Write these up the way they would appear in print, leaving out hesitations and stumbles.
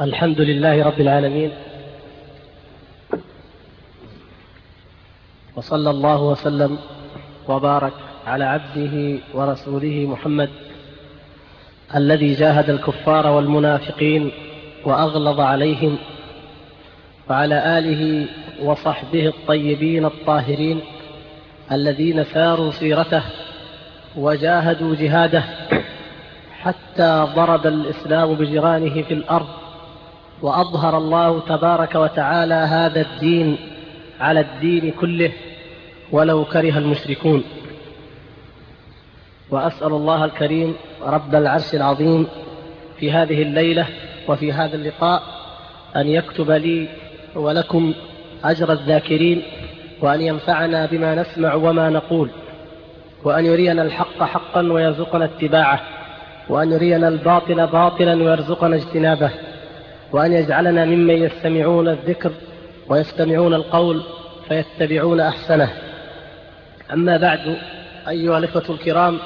الحمد لله رب العالمين، وصلى الله وسلم وبارك على عبده ورسوله محمد الذي جاهد الكفار والمنافقين وأغلظ عليهم، وعلى آله وصحبه الطيبين الطاهرين الذين ساروا سيرته وجاهدوا جهاده حتى ضرب الإسلام بجرانه في الأرض، وأظهر الله تبارك وتعالى هذا الدين على الدين كله ولو كره المشركون. وأسأل الله الكريم رب العرش العظيم في هذه الليلة وفي هذا اللقاء أن يكتب لي ولكم أجر الذاكرين، وأن ينفعنا بما نسمع وما نقول، وأن يرينا الحق حقا ويرزقنا اتباعه، وأن يرينا الباطل باطلا ويرزقنا اجتنابه، وأن يجعلنا ممن يستمعون الذكر ويستمعون القول فيتبعون أحسنه. أما بعد، أيها الإخوة الكرام،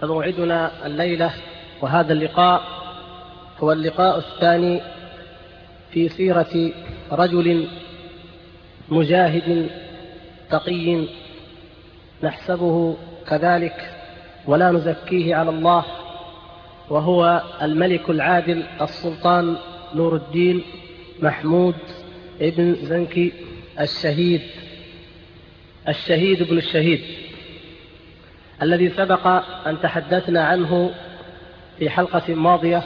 فموعدنا الليلة وهذا اللقاء هو اللقاء الثاني في سيرة رجل مجاهد تقي نحسبه كذلك ولا نزكيه على الله، وهو الملك العادل السلطان نور الدين محمود ابن زنكي الشهيد ابن الشهيد، الذي سبق أن تحدثنا عنه في حلقة ماضية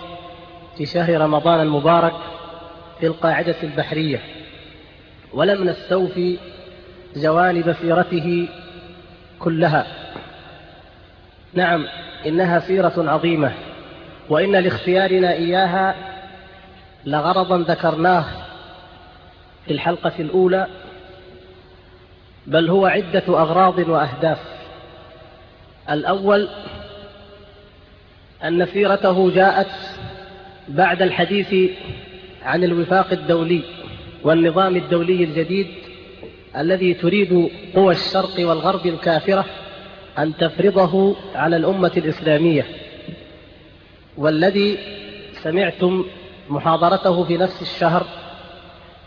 في شهر رمضان المبارك في القاعدة البحرية، ولم نستوفي جوانب سيرته كلها. نعم، إنها سيرة عظيمة، وإن لاختيارنا إياها لغرضا ذكرناه في الحلقة الأولى، بل هو عدة أغراض وأهداف. الأول أن سيرته جاءت بعد الحديث عن الوفاق الدولي والنظام الدولي الجديد الذي تريد قوى الشرق والغرب الكافرة أن تفرضه على الأمة الإسلامية، والذي سمعتم محاضرته في نفس الشهر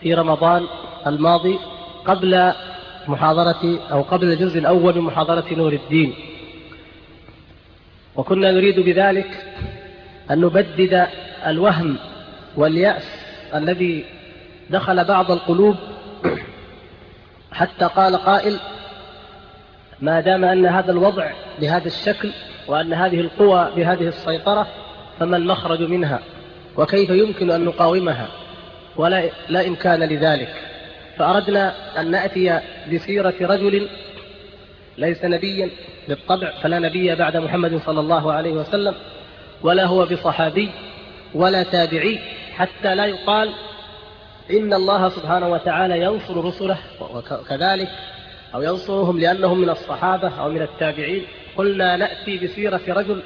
في رمضان الماضي قبل محاضرة أو قبل الجزء الأول من محاضرة نور الدين. وكنا نريد بذلك أن نبدد الوهم واليأس الذي دخل بعض القلوب، حتى قال قائل: ما دام أن هذا الوضع بهذا الشكل وأن هذه القوى بهذه السيطرة، فما المخرج منها وكيف يمكن أن نقاومها؟ ولا إمكان لذلك. فأردنا أن نأتي بسيرة رجل ليس نبيا بالطبع، فلا نبي بعد محمد صلى الله عليه وسلم، ولا هو بصحابي ولا تابعي، حتى لا يقال إن الله سبحانه وتعالى ينصر رسله وكذلك أو ينصرهم لأنهم من الصحابة أو من التابعين. قلنا نأتي بسيرة رجل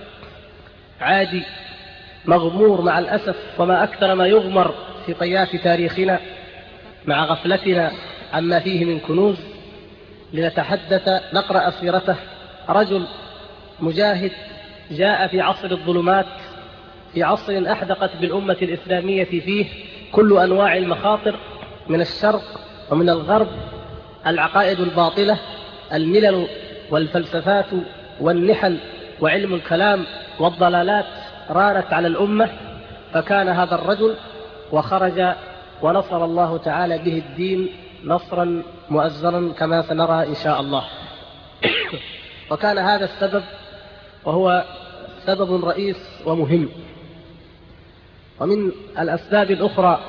عادي مغمور مع الأسف، وما أكثر ما يغمر في طيات تاريخنا مع غفلتنا عما فيه من كنوز، لنتحدث نقرأ سيرته. رجل مجاهد جاء في عصر الظلمات، في عصر أحدقت بالأمة الإسلامية فيه كل أنواع المخاطر من الشرق ومن الغرب، العقائد الباطلة، الملل والفلسفات والنحل وعلم الكلام والضلالات رانت على الأمة. فكان هذا الرجل وخرج ونصر الله تعالى به الدين نصرا مؤزرا كما سنرى إن شاء الله. وكان هذا السبب، وهو سبب رئيس ومهم. ومن الأسباب الأخرى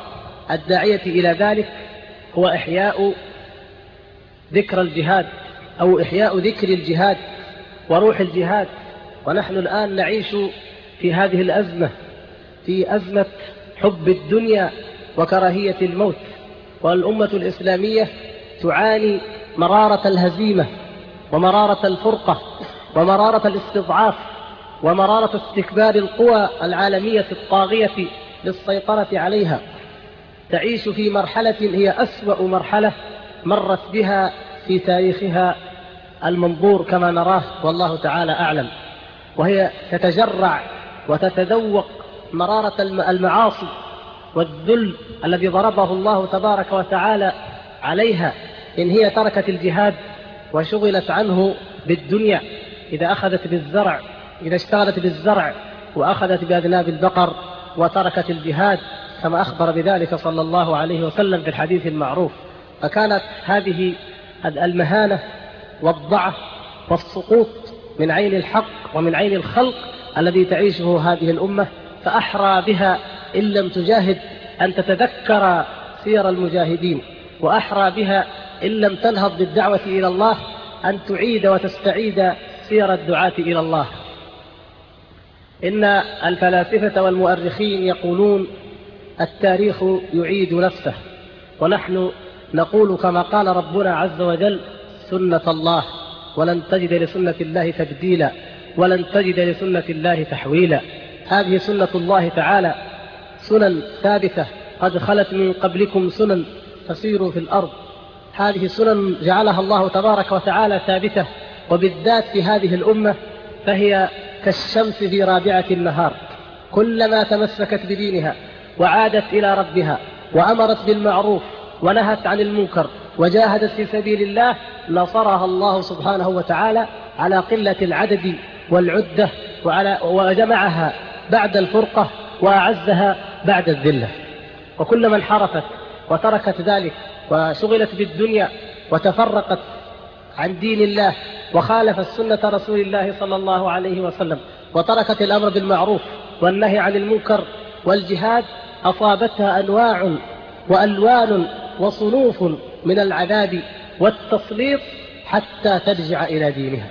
الداعية إلى ذلك هو إحياء ذكر الجهاد، أو إحياء ذكر الجهاد وروح الجهاد. ونحن الآن نعيش في هذه الأزمة، في أزمة حب الدنيا وكراهية الموت، والأمة الإسلامية تعاني مرارة الهزيمة ومرارة الفرقة ومرارة الاستضعاف ومرارة استكبار القوى العالمية الطاغية للسيطرة عليها. تعيش في مرحلة هي أسوأ مرحلة مرت بها في تاريخها المنظور كما نراه، والله تعالى أعلم. وهي تتجرع وتتذوق مرارة المعاصي والذل الذي ضربه الله تبارك وتعالى عليها إن هي تركت الجهاد وشغلت عنه بالدنيا، إذا أخذت بالزرع، إذا اشتغلت بالزرع وأخذت بأذناب البقر وتركت الجهاد كما أخبر بذلك صلى الله عليه وسلم في الحديث المعروف. فكانت هذه المهانة والضعف والسقوط من عين الحق ومن عين الخلق الذي تعيشه هذه الأمة، فأحرى بها إن لم تجاهد أن تتذكر سير المجاهدين، وأحرى بها إن لم تنهض بالدعوة إلى الله أن تعيد وتستعيد سير الدعاة إلى الله. إن الفلاسفة والمؤرخين يقولون التاريخ يعيد نفسه، ونحن نقول كما قال ربنا عز وجل: سنة الله ولن تجد لسنة الله تبديلا ولن تجد لسنة الله تحويلا. هذه سنة الله تعالى، سنن ثابتة قد خلت من قبلكم سنن فسيروا في الأرض. هذه سنن جعلها الله تبارك وتعالى ثابتة، وبالذات في هذه الأمة فهي كالشمس في رابعة النهار، كلما تمسكت بدينها وعادت إلى ربها وأمرت بالمعروف ونهت عن المنكر وجاهدت في سبيل الله نصرها الله سبحانه وتعالى على قلة العدد والعدة وجمعها بعد الفرقة وأعزها بعد الذلة. وكلما انحرفت وتركت ذلك وشغلت بالدنيا وتفرقت عن دين الله وخالفت سنة رسول الله صلى الله عليه وسلم وتركت الأمر بالمعروف والنهي عن المنكر والجهاد، أصابتها أنواع وألوان وصنوف من العذاب والتسليط حتى ترجع إلى دينها.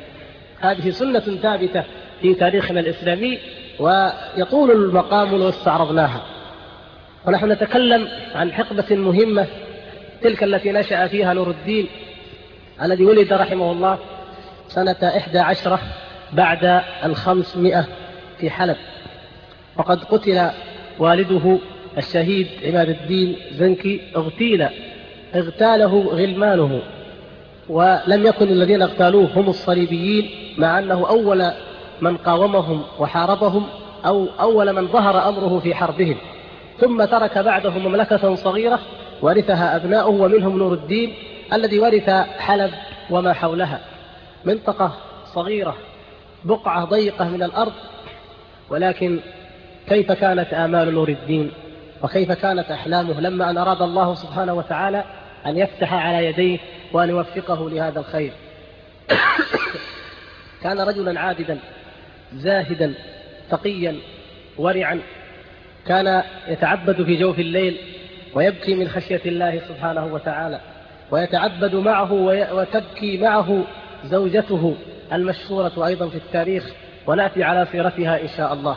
هذه سنة ثابتة في تاريخنا الإسلامي، ويطول المقام لو استعرضناها. ونحن نتكلم عن حقبة مهمة، تلك التي نشأ فيها نور الدين الذي ولد رحمه الله سنة 11 بعد 500 في حلب، وقد قتل والده الشهيد عماد الدين زنكي اغتاله غلمانه، ولم يكن الذين اغتالوه هم الصليبيين، مع أنه أول من قاومهم وحاربهم أو أول من ظهر أمره في حربهم. ثم ترك بعده مملكة صغيرة ورثها أبناؤه، ومنهم نور الدين الذي ورث حلب وما حولها، منطقة صغيرة، بقعة ضيقة من الأرض. ولكن كيف كانت آمال نور الدين وكيف كانت أحلامه لما أن أراد الله سبحانه وتعالى أن يفتح على يديه وأن يوفقه لهذا الخير. كان رجلا عابدا زاهدا تقيا ورعا، كان يتعبد في جوف الليل ويبكي من خشية الله سبحانه وتعالى، ويتعبد معه وتبكي معه زوجته المشهورة أيضا في التاريخ، ونأتي على سيرتها إن شاء الله.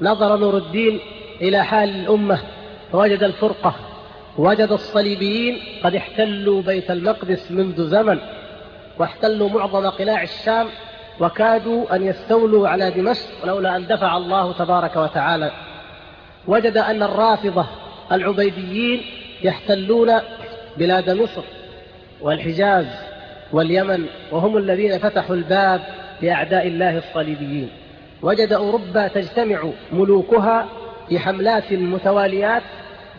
نظر نور الدين إلى حال الأمة فوجد الفرقة، وجد الصليبيين قد احتلوا بيت المقدس منذ زمن، واحتلوا معظم قلاع الشام، وكادوا أن يستولوا على دمشق لولا أن دفع الله تبارك وتعالى. وجد أن الرافضة العبيديين يحتلون بلاد مصر والحجاز واليمن، وهم الذين فتحوا الباب لأعداء الله الصليبيين. وجد أوروبا تجتمع ملوكها في حملات متواليات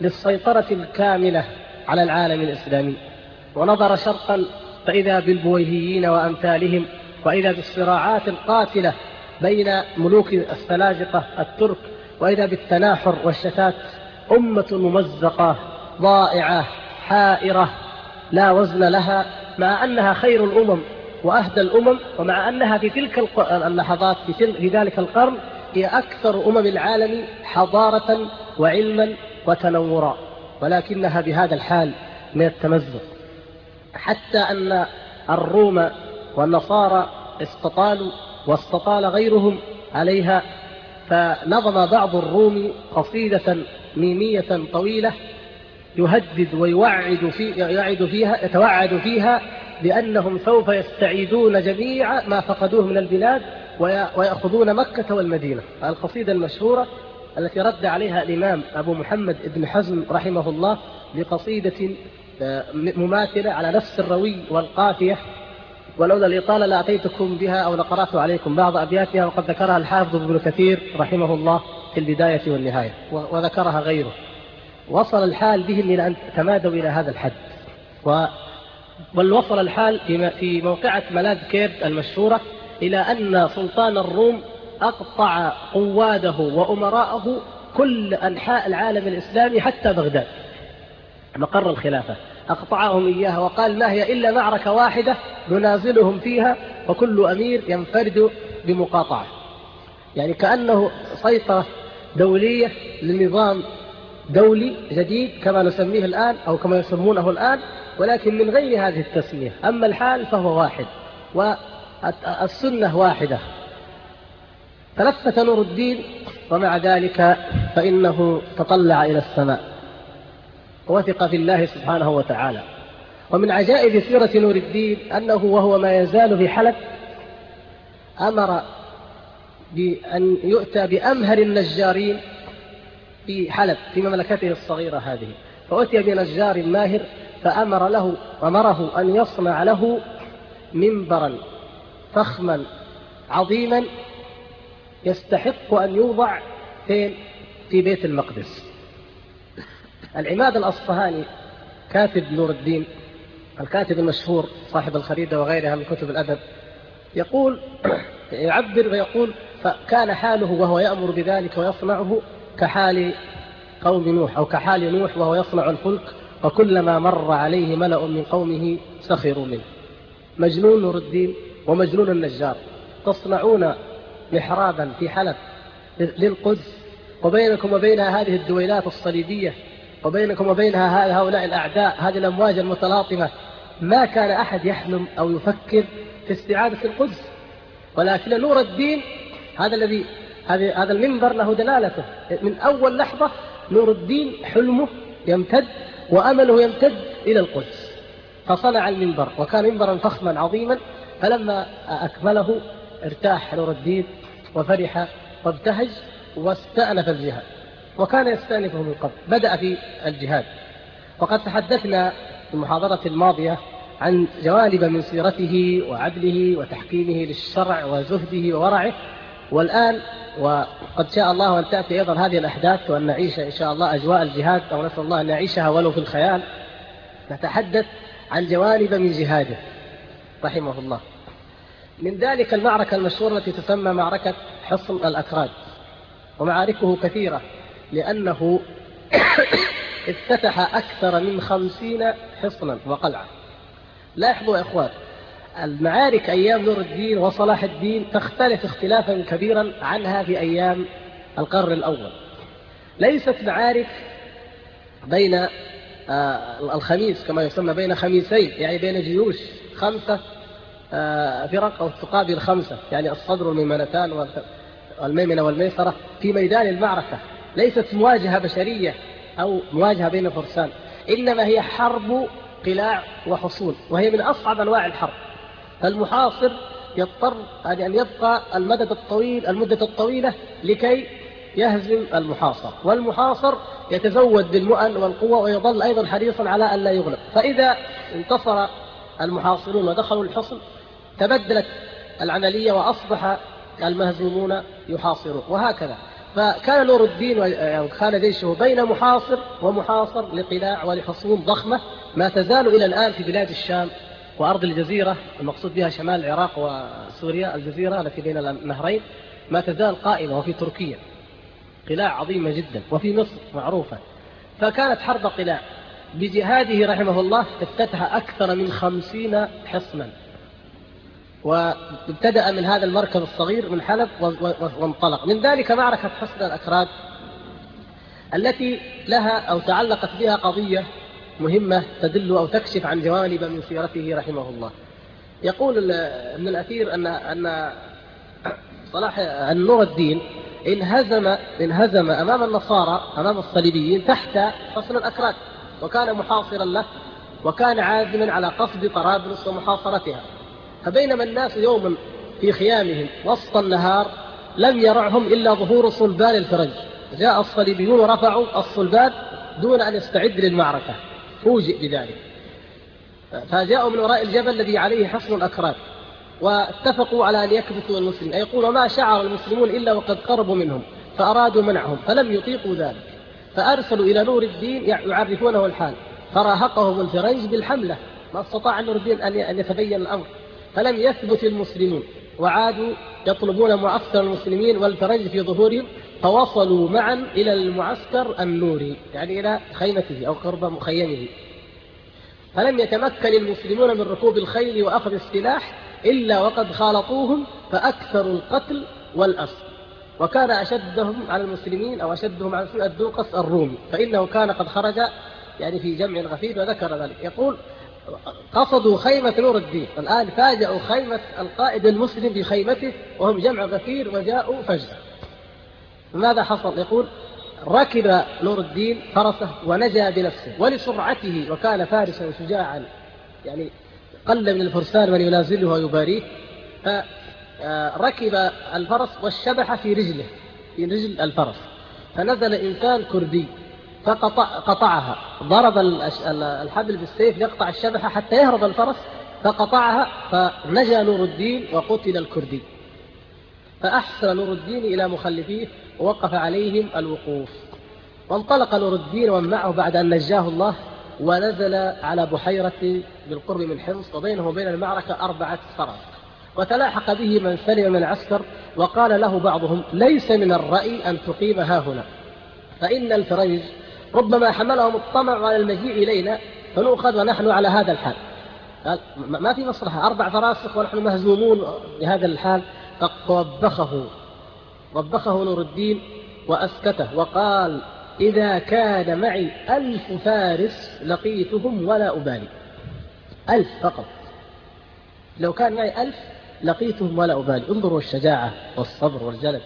للسيطرة الكاملة على العالم الإسلامي. ونظر شرقا فإذا بالبويهيين وأمثالهم، وإذا بالصراعات القاتلة بين ملوك السلاجقة الترك، وإذا بالتناحر والشتات. أمة ممزقة ضائعة حائرة لا وزن لها، مع أنها خير الأمم وأهدى الأمم، ومع أنها في تلك اللحظات في ذلك القرن هي أكثر أمم العالم حضارة وعلما وتنورا، ولكنها بهذا الحال من التمزق. حتى أن الروم والنصارى استطالوا واستطال غيرهم عليها، فنظم بعض الروم قصيدة ميمية طويلة يهدد ويتوعد فيها بأنهم سوف يستعيدون جميع ما فقدوه من البلاد ويأخذون مكة والمدينة. القصيدة المشهورة التي رد عليها الإمام أبو محمد بن حزم رحمه الله بقصيدة مماثلة على نفس الروي والقافية، ولولا الإطالة لأتيتكم بها أو لقرأت عليكم بعض أبياتها، وقد ذكرها الحافظ ابن كثير رحمه الله في البداية والنهاية وذكرها غيره. وصل الحال بهم إلى أن تمادوا إلى هذا الحد، بل وصل الحال في موقعة ملاذ كيرد المشهورة إلى أن سلطان الروم أقطع قواده وأمراءه كل أنحاء العالم الإسلامي حتى بغداد مقر الخلافة، أقطعهم إياها وقال ما هي إلا معركة واحدة ننازلهم فيها وكل أمير ينفرد بمقاطعة، يعني كأنه سيطرة دولية لنظام دولي جديد كما نسميه الآن أو كما يسمونه الآن، ولكن من غير هذه التسمية. أما الحال فهو واحد والسنة واحدة. فلفت نور الدين، ومع ذلك فإنه تطلع إلى السماء ووثق في الله سبحانه وتعالى. ومن عجائب سيرة نور الدين أنه وهو ما يزال في حلب أمر بأن يؤتى بأمهر النجارين في حلب في مملكته الصغيرة هذه، فأتي بنجار ماهر فأمر له أمره أن يصنع له منبرا فخما عظيما يستحق أن يوضع في بيت المقدس. العماد الأصفهاني كاتب نور الدين، الكاتب المشهور صاحب الخريدة وغيرها من كتب الأدب، يقول يعبر ويقول فكان حاله وهو يأمر بذلك ويصنعه كحال قوم نوح أو كحال نوح وهو يصنع الفلك، وكلما مر عليه ملأ من قومه سخروا منه. مجنون نور الدين ومجنون النجار تصنعون محرابا في حلب للقدس، وبينكم وبينها هذه الدويلات الصليبية، وبينكم وبينها هؤلاء الأعداء، هذه الأمواج المتلاطمة. ما كان أحد يحلم أو يفكر في استعادة القدس، ولكن نور الدين هذا المنبر له دلالته. من أول لحظة نور الدين حلمه يمتد وأمله يمتد إلى القدس، فصنع المنبر وكان منبرا فخما عظيما. فلما أكمله ارتاح نور الدين وفرح وابتهج واستأنف الجهاد، وكان يستأنفه من قبل، بدأ في الجهاد. وقد تحدثنا في المحاضرة الماضية عن جوانب من سيرته وعدله وتحكيمه للشرع وزهده وورعه، والآن وقد شاء الله أن تأتي أيضا هذه الأحداث وأن نعيش إن شاء الله أجواء الجهاد، أو نسأل الله أن نعيشها ولو في الخيال. نتحدث عن جوانب من جهاده رحمه الله، من ذلك المعركة المشهورة التي تسمى معركة حصن الأكراد، ومعاركه كثيرة لأنه افتتح أكثر من 50 حصنا وقلعة. لاحظوا يا إخوان، المعارك أيام نور الدين وصلاح الدين تختلف اختلافا كبيرا عنها في أيام القرن الأول. ليست معارك بين الخميس كما يسمى، بين خميسين، يعني بين جيوش 5 فرق أو تقابل 5، يعني الصدر والميمنتان والميمنة والميسرة في ميدان المعركة. ليست مواجهة بشرية أو مواجهة بين فرسان، إنما هي حرب قلاع وحصون، وهي من أصعب أنواع الحرب. فالمحاصر يضطر أن يبقى المدة الطويلة لكي يهزم المحاصر، والمحاصر يتزود بالمؤن والقوة ويظل أيضا حريصا على أن لا يغلب. فإذا انتصر المحاصرون ودخلوا الحصن تبدلت العملية وأصبح المهزومون يحاصرون، وهكذا. فكان نور الدين وكان جيشه بين محاصر ومحاصر لقلاع ولحصون ضخمة ما تزال إلى الآن في بلاد الشام وأرض الجزيرة، المقصود بها شمال العراق وسوريا، الجزيرة التي بين النهرين، ما تزال قائمة. وفي تركيا قلاع عظيمة جدا، وفي مصر معروفة. فكانت حرب قلاع. بجهاده رحمه الله افتتح أكثر من 50 حصنا، وابتدأ من هذا المركب الصغير من حلب وانطلق. من ذلك معركة حصن الأكراد التي لها أو تعلقت بها قضية مهمة تدل أو تكشف عن جوانب من سيرته رحمه الله. يقول ابن الأثير أن صلاح نور الدين انهزم أمام النصارى، أمام الصليبيين، تحت حصن الأكراد، وكان محاصرا له، وكان عازما على قصد طرابلس ومحاصرتها. فبينما الناس يوما في خيامهم وسط النهار لم يرعهم إلا ظهور صلبان الفرج، جاء الصليبيون ورفعوا الصلبان دون أن يستعد للمعركة، فوجئ بذلك. فجاءوا من وراء الجبل الذي عليه حصن الأكراد، واتفقوا على أن يكبتوا المسلمين، أي يقولوا ما شعر المسلمون إلا وقد قربوا منهم، فأرادوا منعهم فلم يطيقوا ذلك. فأرسلوا إلى نور الدين يعرفونه الحال، فراهقهم الفرنج بالحملة، ما استطاع نور الدين أن يتبين الأمر، فلم يثبت المسلمون وعادوا يطلبون معسكر المسلمين والفرنج في ظهورهم، فوصلوا معا إلى المعسكر النوري، يعني إلى خيمته أو قرب مخيمه، فلم يتمكن المسلمون من ركوب الخيل وأخذ السلاح إلا وقد خالطوهم، فأكثروا القتل والأسر. وكان أشدهم على المسلمين أو أشدهم على المسلمين الدوقس الرومي، فإنه كان قد خرج يعني في جمع غفير وذكر ذلك، يقول قصدوا خيمة نور الدين، الآن فاجأوا خيمة القائد المسلم بخيمته وهم جمع غفير وجاءوا فجأة. ماذا حصل؟ يقول ركب نور الدين فرسه ونجا بنفسه ولسرعته، وكان فارسا شجاعا، يعني قل من الفرسان من ينازله ويباريه، فركب الفرس والشبح في رجله، في رجل الفرس، فنزل إنسان كردي فقطعها، ضرب الحبل بالسيف يقطع الشبحة حتى يهرب الفرس، فقطعها، فنجا نور الدين وقتل الكردي، فأحسن نور الدين إلى مخلفيه ووقف عليهم الوقوف. وانطلق نور الدين ومن معه بعد أن نجاه الله، ونزل على بحيرة بالقرب من حمص، وبينه وبين المعركة 4 فرس، وتلاحق به من سلم من العسكر، وقال له بعضهم ليس من الرأي أن تقيم هاهنا، فإن الفرنج ربما حملهم الطمع على المجيء إلينا فنؤخذ ونحن على هذا الحال، ما في مصلحة، 4 فراسخ ونحن مهزومون بهذا الحال. فوبخه نور الدين وأسكته، وقال إذا كان معي 1000 فارس لقيتهم ولا أبالي، 1000 فقط، لو كان معي 1000 لقيتهم ولا أبالي. انظروا الشجاعة والصبر والجلد.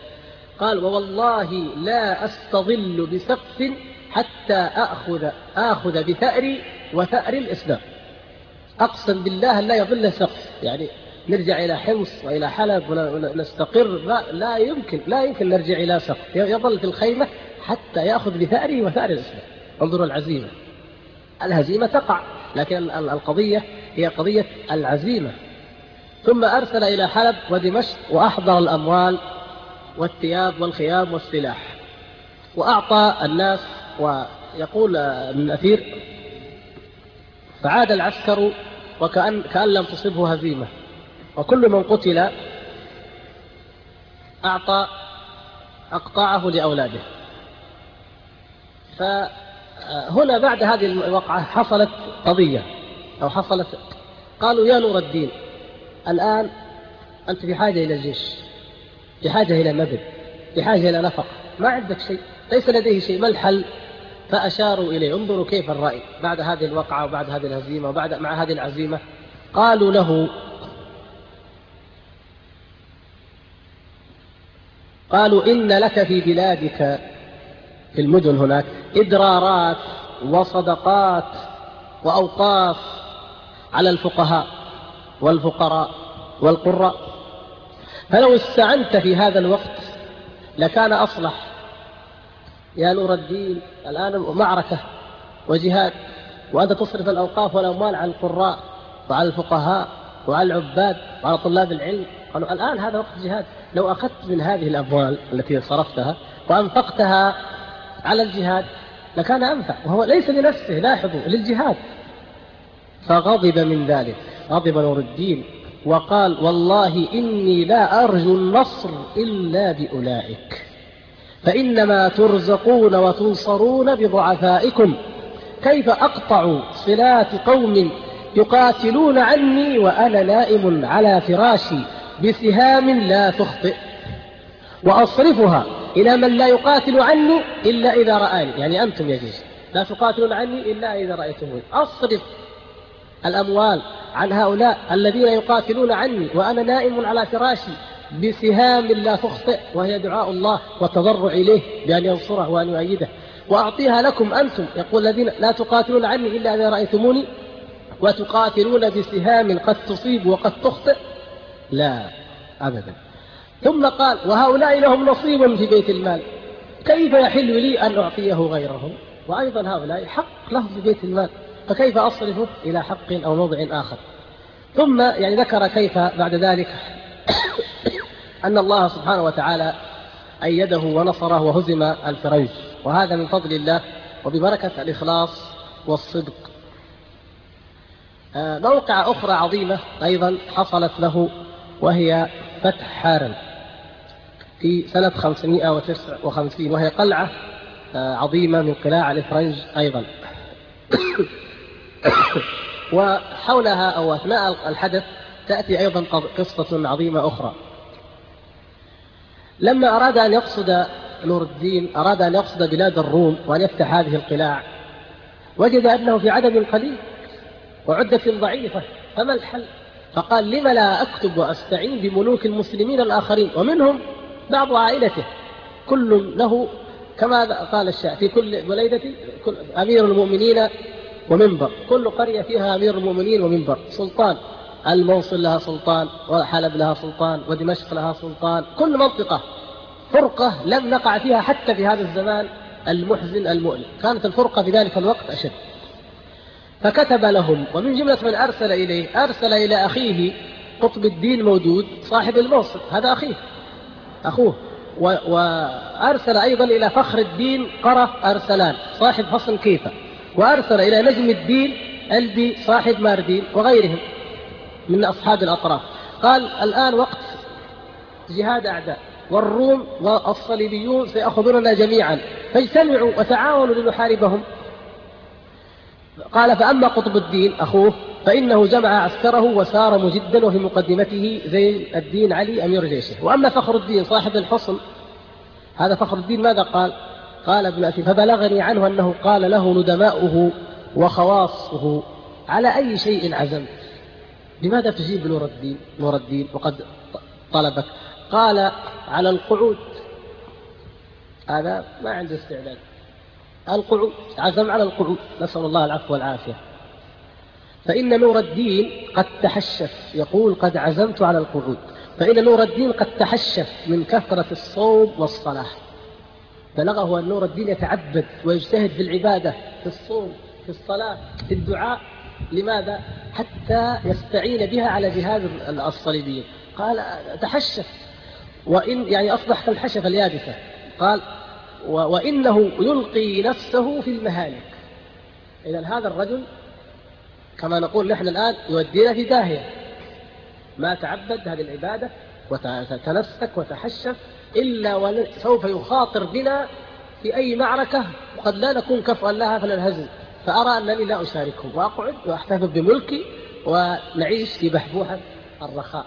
قال ووالله لا أستظل بسقف حتى أخذ بثأري وثأر الإسلام، أقسم بالله لا يظل سقف، يعني نرجع إلى حمص وإلى حلب ونستقر، لا يمكن نرجع إلى سقف، يظل في الخيمة حتى يأخذ بثأري وثأر الإسلام. انظروا العزيمة، الهزيمة تقع لكن القضية هي قضية العزيمة. ثم أرسل إلى حلب ودمشق وأحضر الأموال والثياب والخيام والسلاح، وأعطى الناس. ويقول ابن أثير فعاد العسكر وكأن لم تصبه هزيمة، وكل من قتل أقطعه لأولاده. فهنا بعد هذه الوقعة حصلت قضية أو حصلت، قالوا يا نور الدين الآن أنت في حاجة إلى الجيش، بحاجة إلى مبلغ، بحاجة إلى نفقة، ما عندك شيء، ليس لديه شيء، ما الحل؟ فأشاروا إليه. انظروا كيف الرأي بعد هذه الوقعة وبعد هذه الهزيمة وبعد مع هذه العزيمة. قالوا له إن لك في بلادك في المدن هناك إدرارات وصدقات وأوقاف على الفقهاء والفقراء والقراء، فلو استعنت في هذا الوقت لكان أصلح. يا نور الدين الآن معركة وجهاد، وأنت تصرف الأوقاف والأموال على القراء وعلى الفقهاء وعلى العباد وعلى طلاب العلم، قالوا الآن هذا وقت جهاد، لو أخذت من هذه الأموال التي صرفتها وأنفقتها على الجهاد لكان أنفع، وهو ليس لنفسه، لاحظوا، للجهاد. فغضب من ذلك، غضب نور الدين وقال والله إني لا أرجو النصر إلا بأولئك، فإنما ترزقون وتنصرون بضعفائكم، كيف أقطع صلات قوم يقاتلون عني وأنا نائم على فراشي بسهام لا تخطئ، وأصرفها إلى من لا يقاتل عني إلا إذا رآني، يعني أنتم يا جيش لا تقاتلون عني إلا إذا رأيتموني، أصرف الأموال عن هؤلاء الذين يقاتلون عني وأنا نائم على فراشي بسهام لا تخطئ، وهي دعاء الله والتضرع إليه بأن ينصره وأن يؤيده، وأعطيها لكم أنتم، يقول الذين لا تقاتلون عني إلا إذا رأيتموني وتقاتلون بسهام قد تصيب وقد تخطئ، لا أبدا. ثم قال وهؤلاء لهم نصيب في بيت المال، كيف يحل لي أن أعطيه غيرهم، وأيضا هؤلاء حق لهم في بيت المال، فكيف أصرفه إلى حق أو موضع آخر. ثم يعني ذكر كيف بعد ذلك أن الله سبحانه وتعالى أيده ونصره وهزم الفرنج. وهذا من فضل الله وببركة الإخلاص والصدق. موقع أخرى عظيمة أيضا حصلت له وهي فتح حارم في سنة 559، وهي قلعة عظيمة من قلاع الإفرنج أيضا. وحولها أو أثناء الحدث تأتي أيضا قصة عظيمة أخرى. لما أراد أن يقصد نور الدين بلاد الروم وأن يفتح هذه القلاع، وجد أنه في عدد قليل وعدة ضعيفة، فما الحل؟ فقال لم لا أكتب وأستعين بملوك المسلمين الآخرين ومنهم بعض عائلته، كل له كما قال الشاعر في كل بليدة أمير المؤمنين ومنبر، كل قرية فيها أمير المؤمنين ومنبر، سلطان، الموصل لها سلطان، وحلب لها سلطان، ودمشق لها سلطان، كل منطقة فرقة لم نقع فيها حتى في هذا الزمان المحزن المؤلم، كانت الفرقة في ذلك الوقت أشد. فكتب لهم، ومن جملة من أرسل إليه أرسل إلى أخيه قطب الدين مودود صاحب الموصل، هذا أخوه، وأرسل أيضا إلى فخر الدين قرة أرسلان صاحب فصل كيفة، وأرسل إلى نجم الدين ألبي صاحب ماردين وغيرهم من أصحاب الأطراف. قال الآن وقت جهاد أعداء، والروم والصليبيون سيأخذوننا جميعا، فاجتمعوا وتعاونوا لنحاربهم. قال فأما قطب الدين أخوه فإنه جمع عسكره وسار مجدا، وفي مقدمته زين الدين علي أمير جيشه. وأما فخر الدين صاحب الحصن، هذا فخر الدين ماذا قال؟ قال ابن أخي فبلغني عنه أنه قال له ندماؤه وخواصه على أي شيء عزمت؟ لماذا تجيب نور الدين وقد طلبك؟ قال على القعود، هذا ما عنده استعداد، القعود عزم على القعود، نسأل الله العفو والعافية. فإن نور الدين قد تحشف، يقول قد عزمت على القعود، فإن نور الدين قد تحشف من كثرة الصوم والصلاة. بلغه أن نور الدين يتعبد ويجتهد في العبادة، في الصوم، في الصلاة، في الدعاء، لماذا؟ حتى يستعين بها على جهاد الصليبيين. قال تحشف، وإن يعني أصبح كالحشفة اليابسة. قال وإنه يلقي نفسه في المهالك. إذن هذا الرجل كما نقول نحن الآن يودينا في داهية، ما تعبد هذه العبادة وتنسك وتحشف إلا وسوف يخاطر بنا في أي معركة وقد لا نكون كفؤا لها فننهزم، فأرى أنني لا أشاركهم وأقعد وأحتفظ بملكي ونعيش في بحبوحة الرخاء.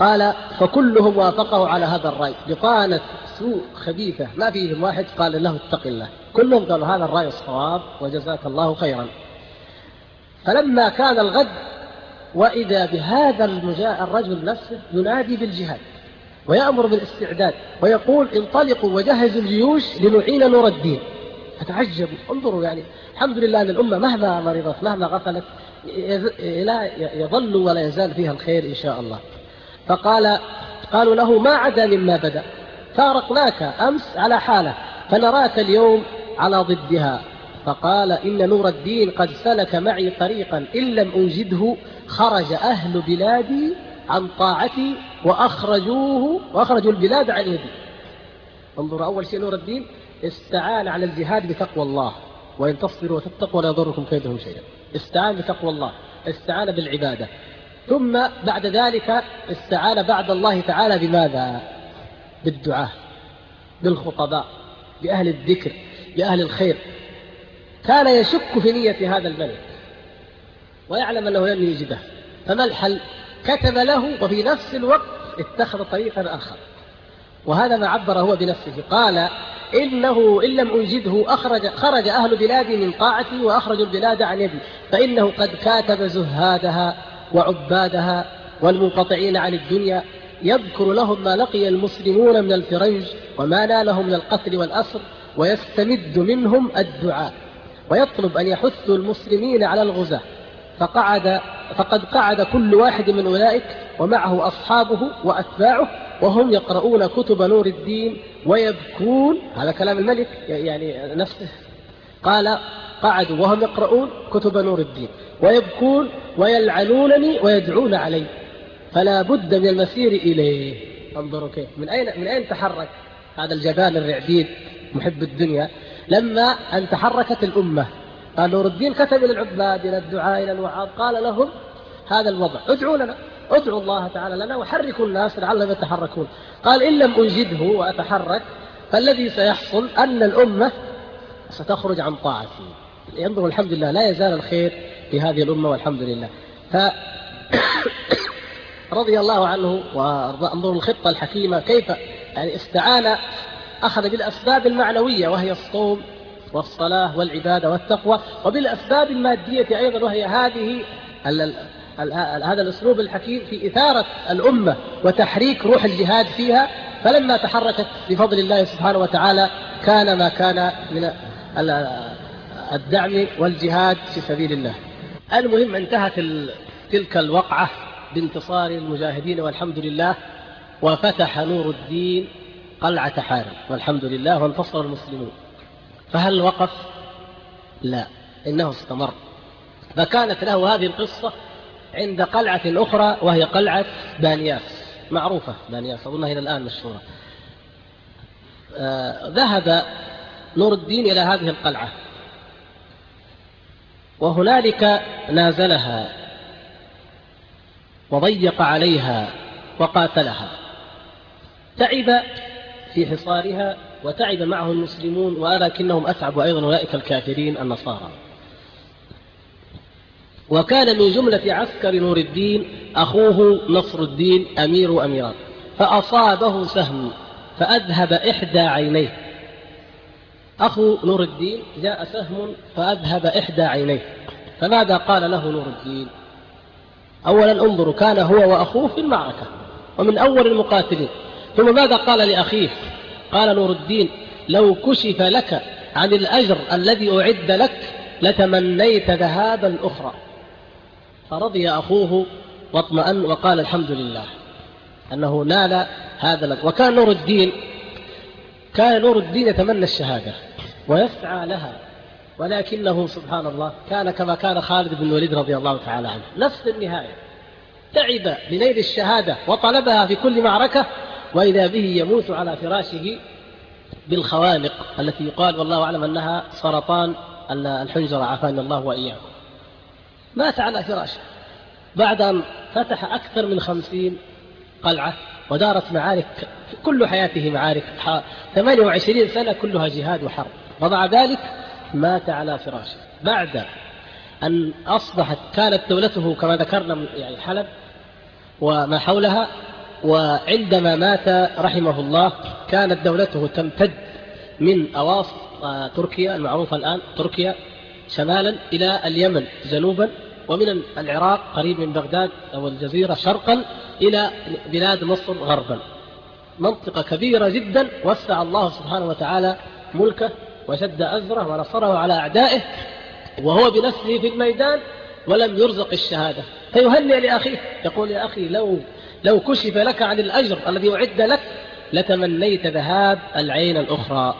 قال فكلهم وافقوا على هذا الرأي، بطانة سوء خبيثة ما فيهم واحد قال له اتق الله، كلهم قالوا هذا الرأي الصواب وجزاك الله خيرا. فلما كان الغد وإذا بهذا الرجل نفسه ينادي بالجهاد ويأمر بالاستعداد ويقول انطلقوا وجهزوا الجيوش لنعين نور الدين. فتعجبوا، انظروا يعني الحمد لله أن الأمة مهما مرضت مهما غفلت لا يظل ولا يزال فيها الخير إن شاء الله. قالوا له ما عدا مما بدأ، فارقناك أمس على حالة فنراك اليوم على ضدها. فقال إن نور الدين قد سلك معي طريقا إن لم أوجده خرج أهل بلادي عن طاعتي وأخرجوا البلاد عن يدي. انظر، أول شيء نور الدين استعان على الجهاد بتقوى الله، وإن تصبروا وتتقوا لا يضركم كيدهم شيئا، استعان بتقوى الله، استعان بالعبادة، ثم بعد ذلك استعان بعد الله تعالى بماذا؟ بالدعاء، بالخطباء، بأهل الذكر، بأهل الخير. كان يشك في نية هذا الملك ويعلم أنه لن يجده، فما الحل؟ كتب له وفي نفس الوقت اتخذ طريقا آخر، وهذا ما عبر هو بنفسه، قال إنه إن لم أنجده خرج أهل بلادي من طاعتي وأخرجوا البلاد عن يدي، فإنه قد كاتب زهادها وعبادها والمنقطعين عن الدنيا، يذكر لهم ما لقي المسلمون من الفرنج وما نالهم من القتل والأسر، ويستمد منهم الدعاء ويطلب أن يحثوا المسلمين على الغزاة. فقد قعد كل واحد من أولئك ومعه أصحابه وأتباعه وهم يقرؤون كتب نور الدين ويبكون، هذا كلام الملك يعني نفسه، قال قعدوا وهم يقرؤون كتب نور الدين ويبكون ويلعنونني ويدعون علي، فلا بد من المسير إليه. انظروا كيف من أين تحرك هذا الجبان الرعبيد محب الدنيا، لما أن تحركت الأمة قال نور الدين كتب إلى العباد إلى الدعاء إلى الوعاظ، قال لهم هذا الوضع، ادعوا لنا، ادعوا الله تعالى لنا وحركوا الناس لعلهم يتحركون. قال إن لم أجده وأتحرك فالذي سيحصل أن الأمة ستخرج عن طاعتي. ينظر الحمد لله لا يزال الخير في هذه الأمة والحمد لله. فرضي الله عنه وانظر الخطة الحكيمة كيف يعني استعان، أخذ بالأسباب المعنوية وهي الصوم والصلاة والعبادة والتقوى، وبالأسباب المادية أيضا وهي هذه هذا الأسلوب الحكيم في إثارة الأمة وتحريك روح الجهاد فيها. فلما تحركت بفضل الله سبحانه وتعالى كان ما كان من الدعم والجهاد في سبيل الله. المهم انتهت تلك الوقعة بانتصار المجاهدين والحمد لله، وفتح نور الدين قلعة حارب والحمد لله وانتصر المسلمون. فهل وقف؟ لا، إنه استمر. فكانت له هذه القصة عند قلعة أخرى وهي قلعة بانياس، معروفة بانياس أظنها إلى الآن مشهورة. ذهب نور الدين إلى هذه القلعة وهنالك نازلها وضيق عليها وقاتلها، تعب في حصارها وتعب معه المسلمون، ولكنهم أتعبوا أيضا أولئك الكافرين النصارى. وكان من جملة عسكر نور الدين أخوه نصر الدين أمير أميرات، فأصابه سهم فأذهب إحدى عينيه. أخو نور الدين جاء سهم فأذهب إحدى عينيه، فماذا قال له نور الدين؟ أولا انظروا، كان هو وأخوه في المعركة ومن أول المقاتلين، ثم ماذا قال لأخيه؟ قال نور الدين لو كشف لك عن الأجر الذي أعد لك لتمنيت ذهابا أخرى. فرضي أخوه واطمأن وقال الحمد لله أنه نال هذا لك. وكان نور الدين يتمنى الشهادة ويسعى لها، ولكنه سبحان الله كان كما كان خالد بن الوليد رضي الله تعالى عنه، نفس النهاية، تعب لنيل الشهادة وطلبها في كل معركة، وإذا به يموت على فراشه بالخوانق التي يقال والله أعلم أنها سرطان الحنجرة، عافانا الله وإياكم. مات على فراشه بعد أن فتح أكثر من 50 قلعة ودارت معارك، كل حياته معارك، 28 سنة كلها جهاد وحرب، ومع ذلك مات على فراشه بعد أن أصبحت كانت دولته كما ذكرنا يعني حلب وما حولها. وعندما مات رحمه الله كانت دولته تمتد من أواصف تركيا المعروفة الآن تركيا شمالا إلى اليمن جنوبا، ومن العراق قريب من بغداد أو الجزيرة شرقا إلى بلاد مصر غربا، منطقة كبيرة جدا. وسع الله سبحانه وتعالى ملكه وشد أزره ونصره على أعدائه، وهو بنفسه في الميدان ولم يرزق الشهادة، فيهنئ لأخيه يقول يا أخي لو كشف لك عن الأجر الذي أعد لك لتمنيت ذهاب العين الأخرى.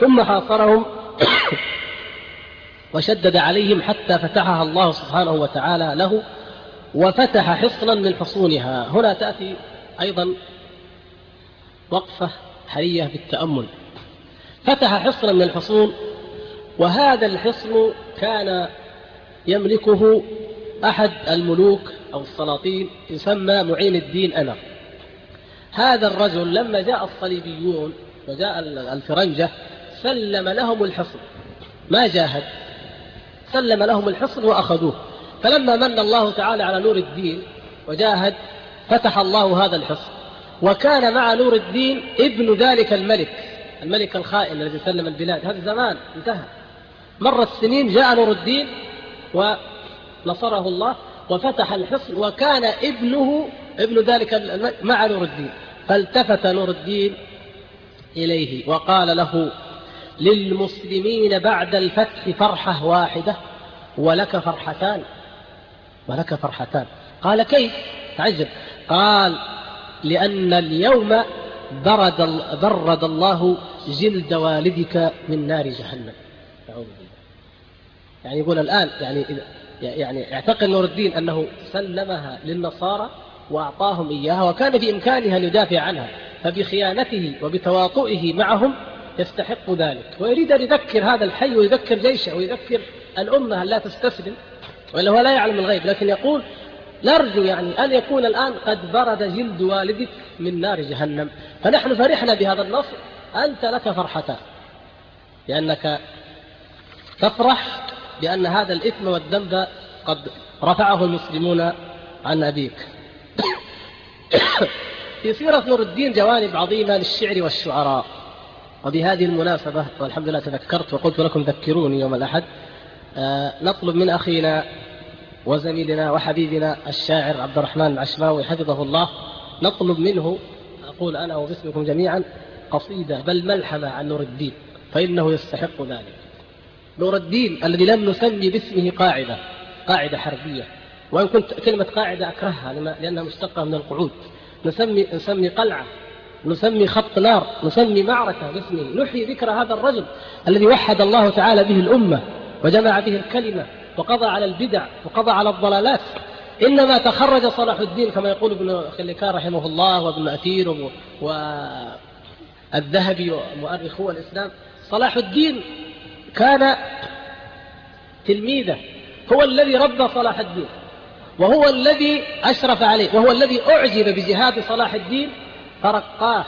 ثم حاصرهم وشدد عليهم حتى فتحها الله سبحانه وتعالى له، وفتح حصنا من حصونها. هنا تأتي أيضا وقفة حرية بالتأمل. فتح حصنا من الحصون، وهذا الحصن كان يملكه أحد الملوك أو السلاطين يسمى معين الدين أنغ. هذا الرجل لما جاء الصليبيون وجاء الفرنجة سلم لهم الحصن، ما جاهد، سلم لهم الحصن وأخذوه. فلما من الله تعالى على نور الدين وجاهد فتح الله هذا الحصن، وكان مع نور الدين ابن ذلك الملك الخائن الذي سلم البلاد. هذا زمان انتهى، مرت سنين، جاء نور الدين ونصره الله وفتح الحصن، وكان ابن ذلك مع نور الدين. فالتفت نور الدين إليه وقال له للمسلمين بعد الفتح فرحة واحدة ولك فرحتان قال كيف؟ تعجب. قال لأن اليوم برد الله جلد والدك من نار جهنم. يعني يقول الآن يعني اعتقد نور الدين أنه سلمها للنصارى وأعطاهم إياها، وكان بإمكانها أن يدافع عنها، فبخيانته وبتواطؤه معهم يستحق ذلك. ويريد أن يذكر هذا الحي ويذكر جيشه ويذكر الأمة أن لا تستسلم، وإلا هو لا يعلم الغيب، لكن يقول نرجو يعني أن يكون الآن قد برد جلد والدك من نار جهنم. فنحن فرحنا بهذا النصر، أنت لك فرحتان، لأنك تفرح بأن هذا الإثم والذنب قد رفعه المسلمون عن أبيك. في سيرة نور الدين جوانب عظيمة للشعر والشعراء، وبهذه المناسبة والحمد لله تذكرت وقلت لكم ذكروني يوم الأحد، نطلب من أخينا وزميلنا وحبيبنا الشاعر عبد الرحمن العشماوي حفظه الله، نطلب منه، أقول أنا وباسمكم جميعا، قصيدة بل ملحمة عن نور الدين، فإنه يستحق ذلك. نور الدين الذي لم نسمي باسمه قاعدة حربية، وإن كنت كلمة قاعدة أكرهها لأنها مشتقة من القعود، نسمي قلعة، نسمي خط نار، نسمي معركة باسمه. نحيي ذكر هذا الرجل الذي وحد الله تعالى به الأمة وجمع به الكلمة وقضى على البدع وقضى على الضلالات. إنما تخرج صلاح الدين كما يقول ابن خليكان رحمه الله وابن أثير والذهبي ومؤرخو الإسلام، صلاح الدين كان تلميذه، هو الذي ربى صلاح الدين وهو الذي أشرف عليه وهو الذي أعجب بجهاد صلاح الدين فرقاه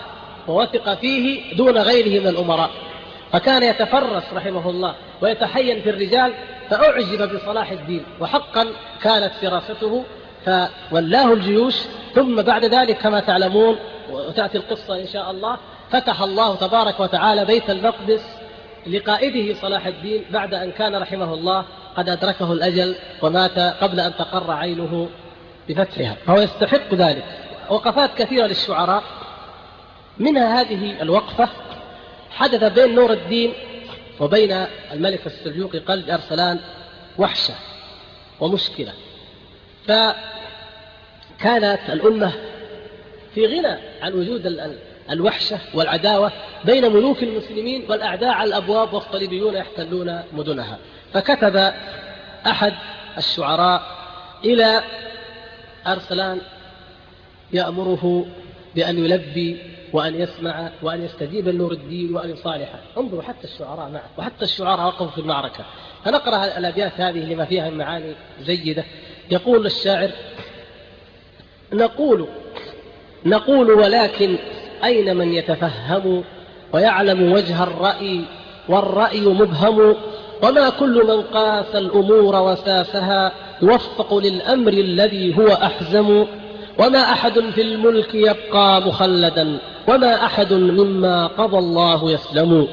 ووثق فيه دون غيره من الأمراء، فكان يتفرس رحمه الله ويتحين في الرجال، فأعجب بصلاح الدين، وحقا كانت فراسته فولاه الجيوش. ثم بعد ذلك كما تعلمون وتأتي القصة إن شاء الله، فتح الله تبارك وتعالى بيت المقدس لقائده صلاح الدين بعد أن كان رحمه الله قد أدركه الأجل ومات قبل أن تقر عينه بفتحها، فهو يستحق ذلك. وقفات كثيرة للشعراء، منها هذه الوقفة حدث بين نور الدين وبين الملك السلجوقي قلب أرسلان وحشة ومشكلة، فكانت الأمة في غنى عن وجود الوحشة والعداوة بين ملوك المسلمين والأعداء على الأبواب والصليبيون يحتلون مدنها. فكتب أحد الشعراء إلى أرسلان يأمره بأن يلبي وأن يسمع وأن يستجيب لنور الدين وأن يصالحه. انظروا حتى الشعراء معه، وحتى الشعراء وقفوا في المعركة. فنقرأ الأبيات هذه لما فيها معاني جيدة. يقول الشاعر: نقول ولكن أين من يتفهم ويعلم وجه الرأي والرأي مبهم، وما كل من قاس الأمور وساسها يوفق للأمر الذي هو أحزم، وما أحد في الملك يبقى مخلدا، وما أحد مما قضى الله يسلم،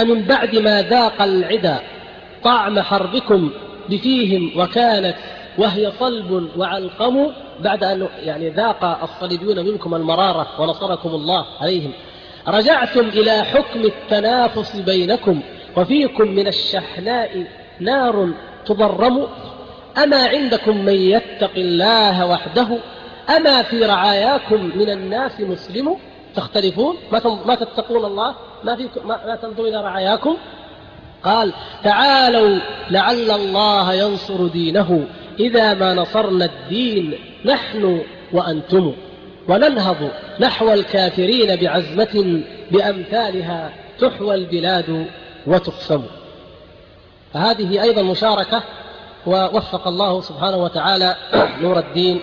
أمن بعد ما ذاق العدا طعم حربكم بفيهم وكانت وهي صلب وعلقم. بعد أن يعني ذاق الصليبيون منكم المرارة ونصركم الله عليهم، رجعتم إلى حكم التنافس بينكم، وفيكم من الشحناء نار تضرم، أما عندكم من يتق الله وحده، أما في رعاياكم من الناس مسلم، تختلفون ما تتقون الله، ما تنظروا إلى رعاياكم. قال: تعالوا لعل الله ينصر دينه، إذا ما نصرنا الدين نحن وأنتم، وننهض نحو الكافرين بعزمة بأمثالها تحوى البلاد وتقسم. هذه أيضا مشاركة، ووفق الله سبحانه وتعالى نور الدين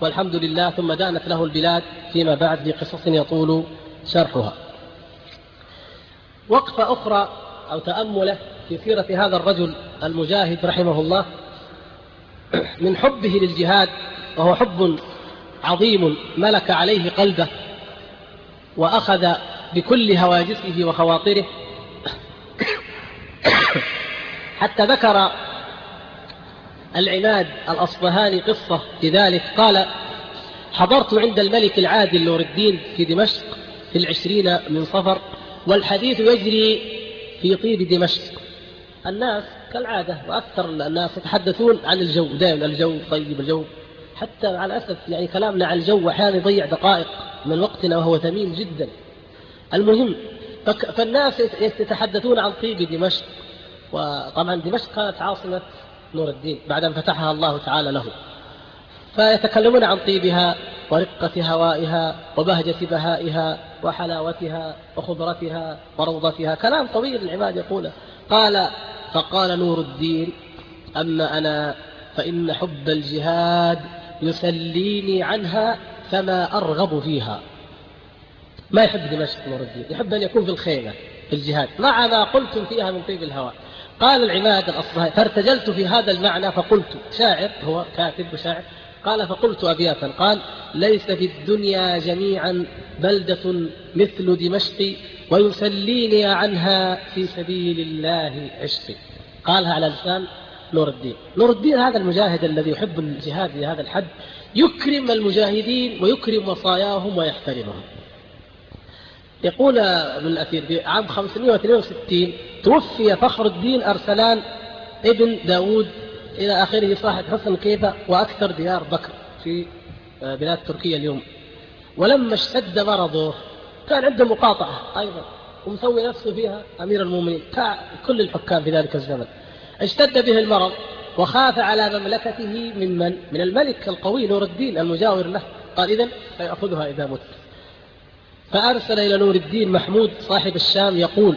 والحمد لله، ثم دانت له البلاد فيما بعد بقصص يطول شرحها. وقفة أخرى أو تأمله في سيرة هذا الرجل المجاهد رحمه الله، من حبه للجهاد، وهو حب عظيم ملك عليه قلبه وأخذ بكل هواجسه وخواطره، حتى ذكر العماد الأصفهاني قصة لذلك. قال: حضرت عند الملك العادل نور الدين في دمشق في 20 من صفر، والحديث يجري في طيب دمشق. الناس كالعادة وأكثر الناس يتحدثون عن الجو، دائما الجو طيب الجو، حتى على الأسف يعني كلامنا عن الجو أحيانا يضيع دقائق من وقتنا وهو ثمين جدا. المهم فالناس يتحدثون عن طيب دمشق، وطبعا دمشق كانت عاصمة نور الدين بعد أن فتحها الله تعالى له، فيتكلمون عن طيبها ورقة هوائها وبهجة بهائها وحلاوتها وخضرتها وروضتها. كلام طويل العباد يقوله. قال فقال نور الدين: أما أنا فإن حب الجهاد يسليني عنها فما أرغب فيها. ما يحب دمشق نور الدين، يحب أن يكون في الخيمة في الجهاد مع ما قلتم فيها من طيب الهواء. قال العماد الأصفهاني: فارتجلت في هذا المعنى فقلت. شاعر، هو كاتب وشاعر. قال: فقلت أبياتا، قال: ليس في الدنيا جميعا بلدة مثل دمشق ويسليني عنها في سبيل الله عشقي. قالها على لسان نور الدين. نور الدين هذا المجاهد الذي يحب الجهاد لهذا الحد، يكرم المجاهدين ويكرم وصاياهم ويحترمهم. يقول ابن الأثير عام 562 توفي فخر الدين أرسلان ابن داود إلى آخره صاحب حسن كيفة وأكثر ديار بكر في بلاد تركيا اليوم. ولما اشتد مرضه كان عنده مقاطعة أيضا ومسوي نفسه فيها أمير المؤمنين كل الحكام في ذلك الزمن. اشتد به المرض وخاف على مملكته من الملك القوي نور الدين المجاور له. قال: إذن سيأخذها إذا مت. فأرسل إلى نور الدين محمود صاحب الشام يقول: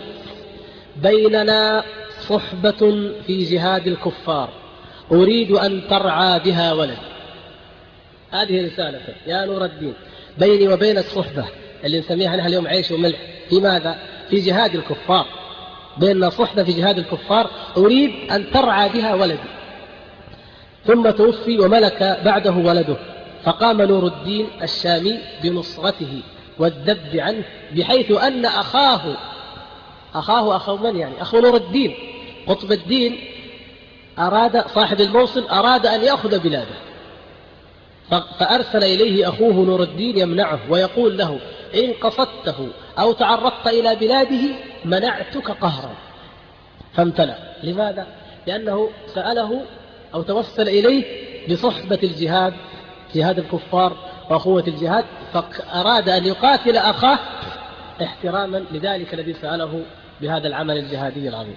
بيننا صحبة في جهاد الكفار، أريد أن ترعى بها ولد. هذه رسالته: يا نور الدين، بيني وبينك صحبة، اللي نسميها نحن اليوم عيش وملح. في ماذا؟ في جهاد الكفار. بيننا صحبة في جهاد الكفار، أريد أن ترعى بها ولدي. ثم توفي وملك بعده ولده، فقام نور الدين الشامي بنصرته والذب عنه، بحيث أن أخو من يعني؟ أخو نور الدين قطب الدين أراد صاحب الموصل أراد أن يأخذ بلاده، فأرسل إليه أخوه نور الدين يمنعه ويقول له: إن قصدته أو تعرضت إلى بلاده منعتك قهرا. فامتلأ. لماذا؟ لأنه سأله أو توسل إليه بصحبة الجهاد، جهاد الكفار وأخوة الجهاد، فأراد أن يقاتل أخاه احتراما لذلك الذي سأله بهذا العمل الجهادي العظيم.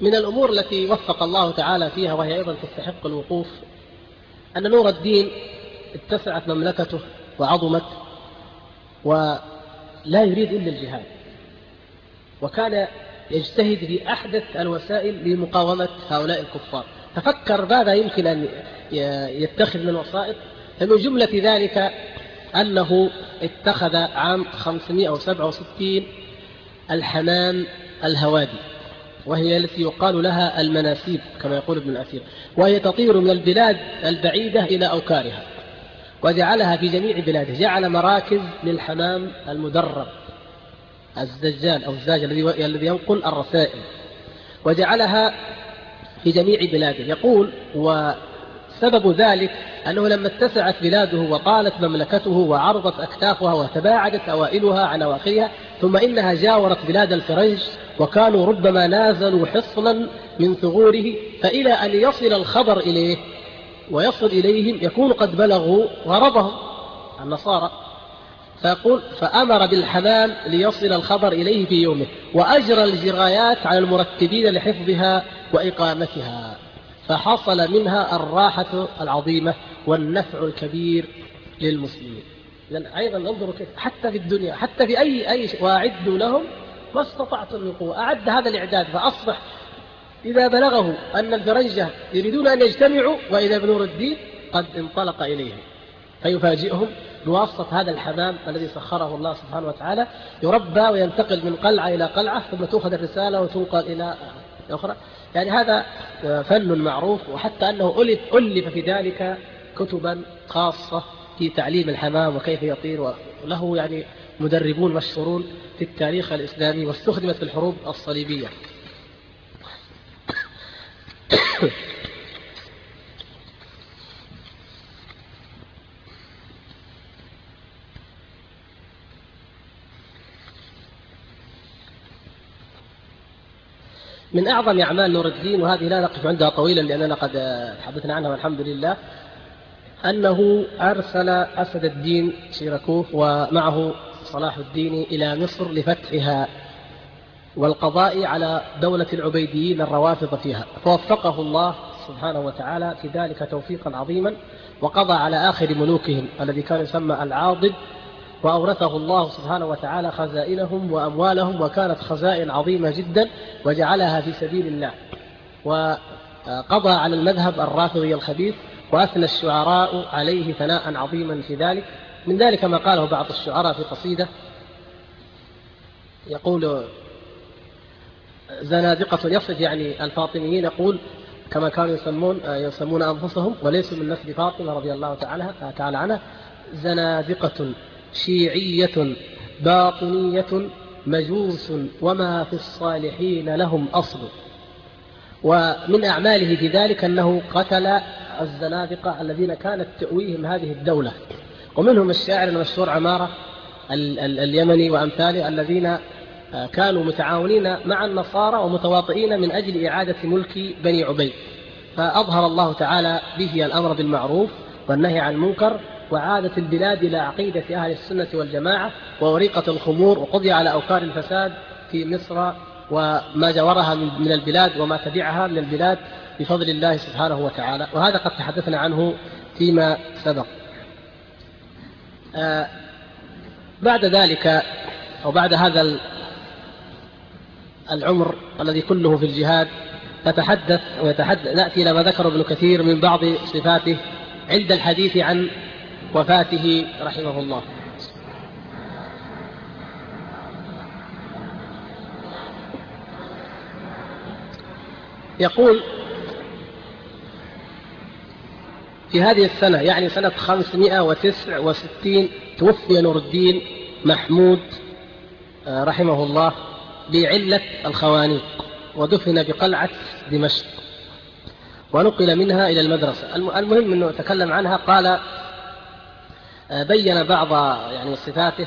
من الأمور التي وفق الله تعالى فيها وهي أيضا تستحق الوقوف أن نور الدين اتسعت مملكته وعظمت ولا يريد إلا الجهاد، وكان يجتهد بأحدث الوسائل لمقاومة هؤلاء الكفار. تفكر ماذا يمكن أن يتخذ من وسائط، فمن جملة ذلك أنه اتخذ عام 567 الحمام الهوادي، وهي التي يقال لها المناسيب كما يقول ابن الأثير، وهي تطير من البلاد البعيدة إلى أوكارها، وجعلها في جميع بلاده. جعل مراكز للحمام المدرب الزجال أو الزاج الذي ينقل الرسائل، وجعلها في جميع بلاده. يقول وسبب ذلك أنه لما اتسعت بلاده وطالت مملكته وعرضت أكتافها وتباعدت أوائلها عن أواخرها، ثم إنها جاورت بلاد الفرنج وكانوا ربما نازلوا حصنا من ثغوره، فإلى أن يصل الخبر إليه ويصل إليهم يكون قد بلغوا غرضهم النصارى. فيقول: فأمر بالحمام ليصل الخبر إليه في يومه، وأجرى الجرايات على المرتبين لحفظها وإقامتها، فحصل منها الراحة العظيمة والنفع الكبير للمسلمين. لأن أيضا انظروا كيف حتى في الدنيا، حتى في أي شيء، وأعدوا لهم ما استطعتم من قوة. أعد هذا الإعداد، فأصبح إذا بلغه أن الفرنجة يريدون أن يجتمعوا وإذا بنور الدين قد انطلق إليهم، فيفاجئهم بواسطة هذا الحمام الذي سخره الله سبحانه وتعالى، يربى وينتقل من قلعة إلى قلعة، ثم تأخذ الرسالة وتنقل إلى أخرى. يعني هذا فن معروف، وحتى أنه ألف في ذلك كتبا خاصة في تعليم الحمام وكيف يطير، وله يعني مدربون مشهورون في التاريخ الإسلامي، واستخدمت في الحروب الصليبية. من أعظم أعمال نور الدين، وهذه لا نقف عندها طويلا لأننا قد تحدثنا عنها والحمد لله، أنه أرسل أسد الدين شيركوه ومعه صلاح الدين إلى مصر لفتحها والقضاء على دولة العبيديين الروافض فيها، فوفقه الله سبحانه وتعالى في ذلك توفيقا عظيما، وقضى على آخر ملوكهم الذي كان يسمى العاضد، وأورثه الله سبحانه وتعالى خزائنهم وأموالهم، وكانت خزائن عظيمة جدا وجعلها في سبيل الله، وقضى على المذهب الرافضي الخبيث، وأثنى الشعراء عليه ثناء عظيما في ذلك. من ذلك ما قاله بعض الشعراء في قصيدة يقول زنادقة يصف يعني الفاطميين، يقول كما كانوا يسمون أنفسهم وليسوا من نسل فاطمة رضي الله تعالى عنها: زنادقة شيعية باطنية مجوس وما في الصالحين لهم أصل. ومن أعماله في ذلك أنه قتل الزنادقة الذين كانت تؤويهم هذه الدولة، ومنهم الشاعر المشهور عمارة اليمني وأمثاله الذين كانوا متعاونين مع النصارى ومتواطئين من أجل إعادة ملك بني عبيد، فأظهر الله تعالى به الأمر بالمعروف والنهي عن المنكر، وعادت البلاد إلى عقيدة أهل السنة والجماعة ووريقة الخمور، وقضي على أوكار الفساد في مصر وما جورها من البلاد وما تبعها من البلاد بفضل الله سبحانه وتعالى، وهذا قد تحدثنا عنه فيما سبق. بعد ذلك أو بعد هذا العمر الذي كله في الجهاد، نتحدث نأتي إلى ما ذكر ابن كثير من بعض صفاته عند الحديث عن وفاته رحمه الله. يقول: في هذه السنة، يعني سنة 569، توفي نور الدين محمود رحمه الله بعلة الخوانيق، ودفن بقلعة دمشق ونقل منها إلى المدرسة. المهم أنه تكلم عنها، قال بين بعض يعني صفاته.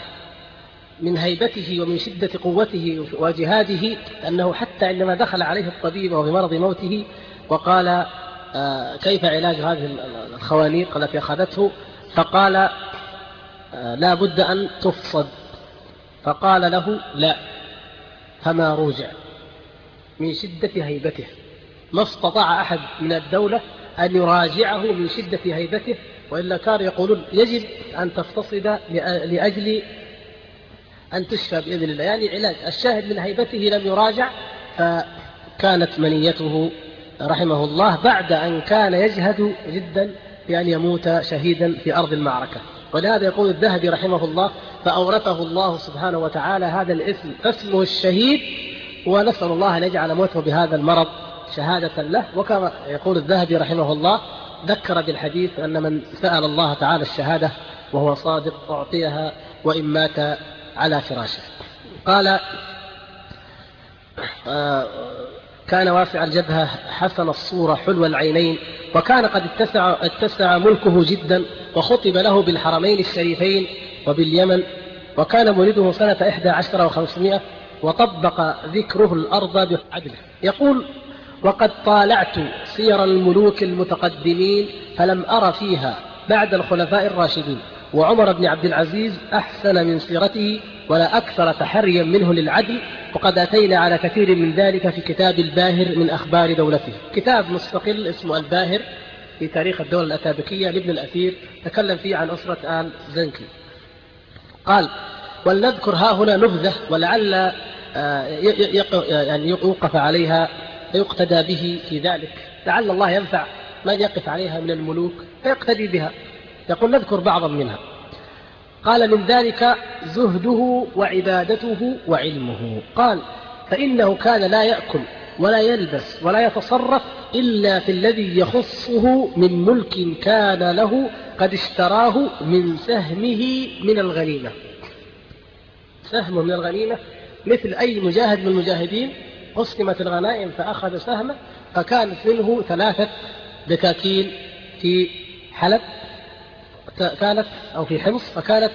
من هيبته ومن شدة قوته وجهاده أنه حتى عندما دخل عليه الطبيب وبمرض موته وقال كيف علاج هذه الخوانيق التي أخذته، فقال لا بد أن تفصد، فقال له لا، فما روجع. من شدة هيبته ما استطاع أحد من الدولة أن يراجعه من شدة هيبته، وإلا كانوا يقولون يجب أن تفتصد لأجل أن تشفى بإذن الله، يعني علاج. الشاهد من هيبته لم يراجع، فكانت منيته رحمه الله بعد أن كان يجهد جدا بأن يموت شهيدا في أرض المعركة. ولهذا يقول الذهبي رحمه الله: فأورثه الله سبحانه وتعالى هذا الاسم، اسمه الشهيد، ونسأل الله أن يجعل موته بهذا المرض شهادة له. وكما يقول الذهبي رحمه الله، ذكر بالحديث أن من سأل الله تعالى الشهادة وهو صادق أعطيها وإن مات على فراشه. قال: كان واسع الجبهة حسن الصورة حلو العينين، وكان قد اتسع ملكه جدا، وخطب له بالحرمين الشريفين وباليمن، وكان مولده سنة 11 و500، وطبق ذكره الأرض بعدله. يقول: وقد طالعت سير الملوك المتقدمين فلم أرى فيها بعد الخلفاء الراشدين وعمر بن عبد العزيز أحسن من سيرته ولا أكثر تحريا منه للعدل، وقد أتينا على كثير من ذلك في كتاب الباهر من أخبار دولته، كتاب مستقل اسمه الباهر في تاريخ الدولة الأتابكية لابن الأثير، تكلم فيه عن أسرة آل زنكي. قال: ولنذكر ها هنا نبذة ولعل يعني يوقف عليها يقتدى به في ذلك، لعل الله ينفع من يقف عليها من الملوك فيقتدي بها. يقول: نذكر بعضا منها. قال: من ذلك زهده وعبادته وعلمه. قال: فإنه كان لا يأكل ولا يلبس ولا يتصرف إلا في الذي يخصه من ملك كان له قد اشتراه من سهمه من الغنيمة، سهمه من الغنيمة مثل أي مجاهد من المجاهدين، قسمت الغنائم فأخذ سهمه، فكانت منه 3 دكاكين في حلب كانت أو في حمص، فكانت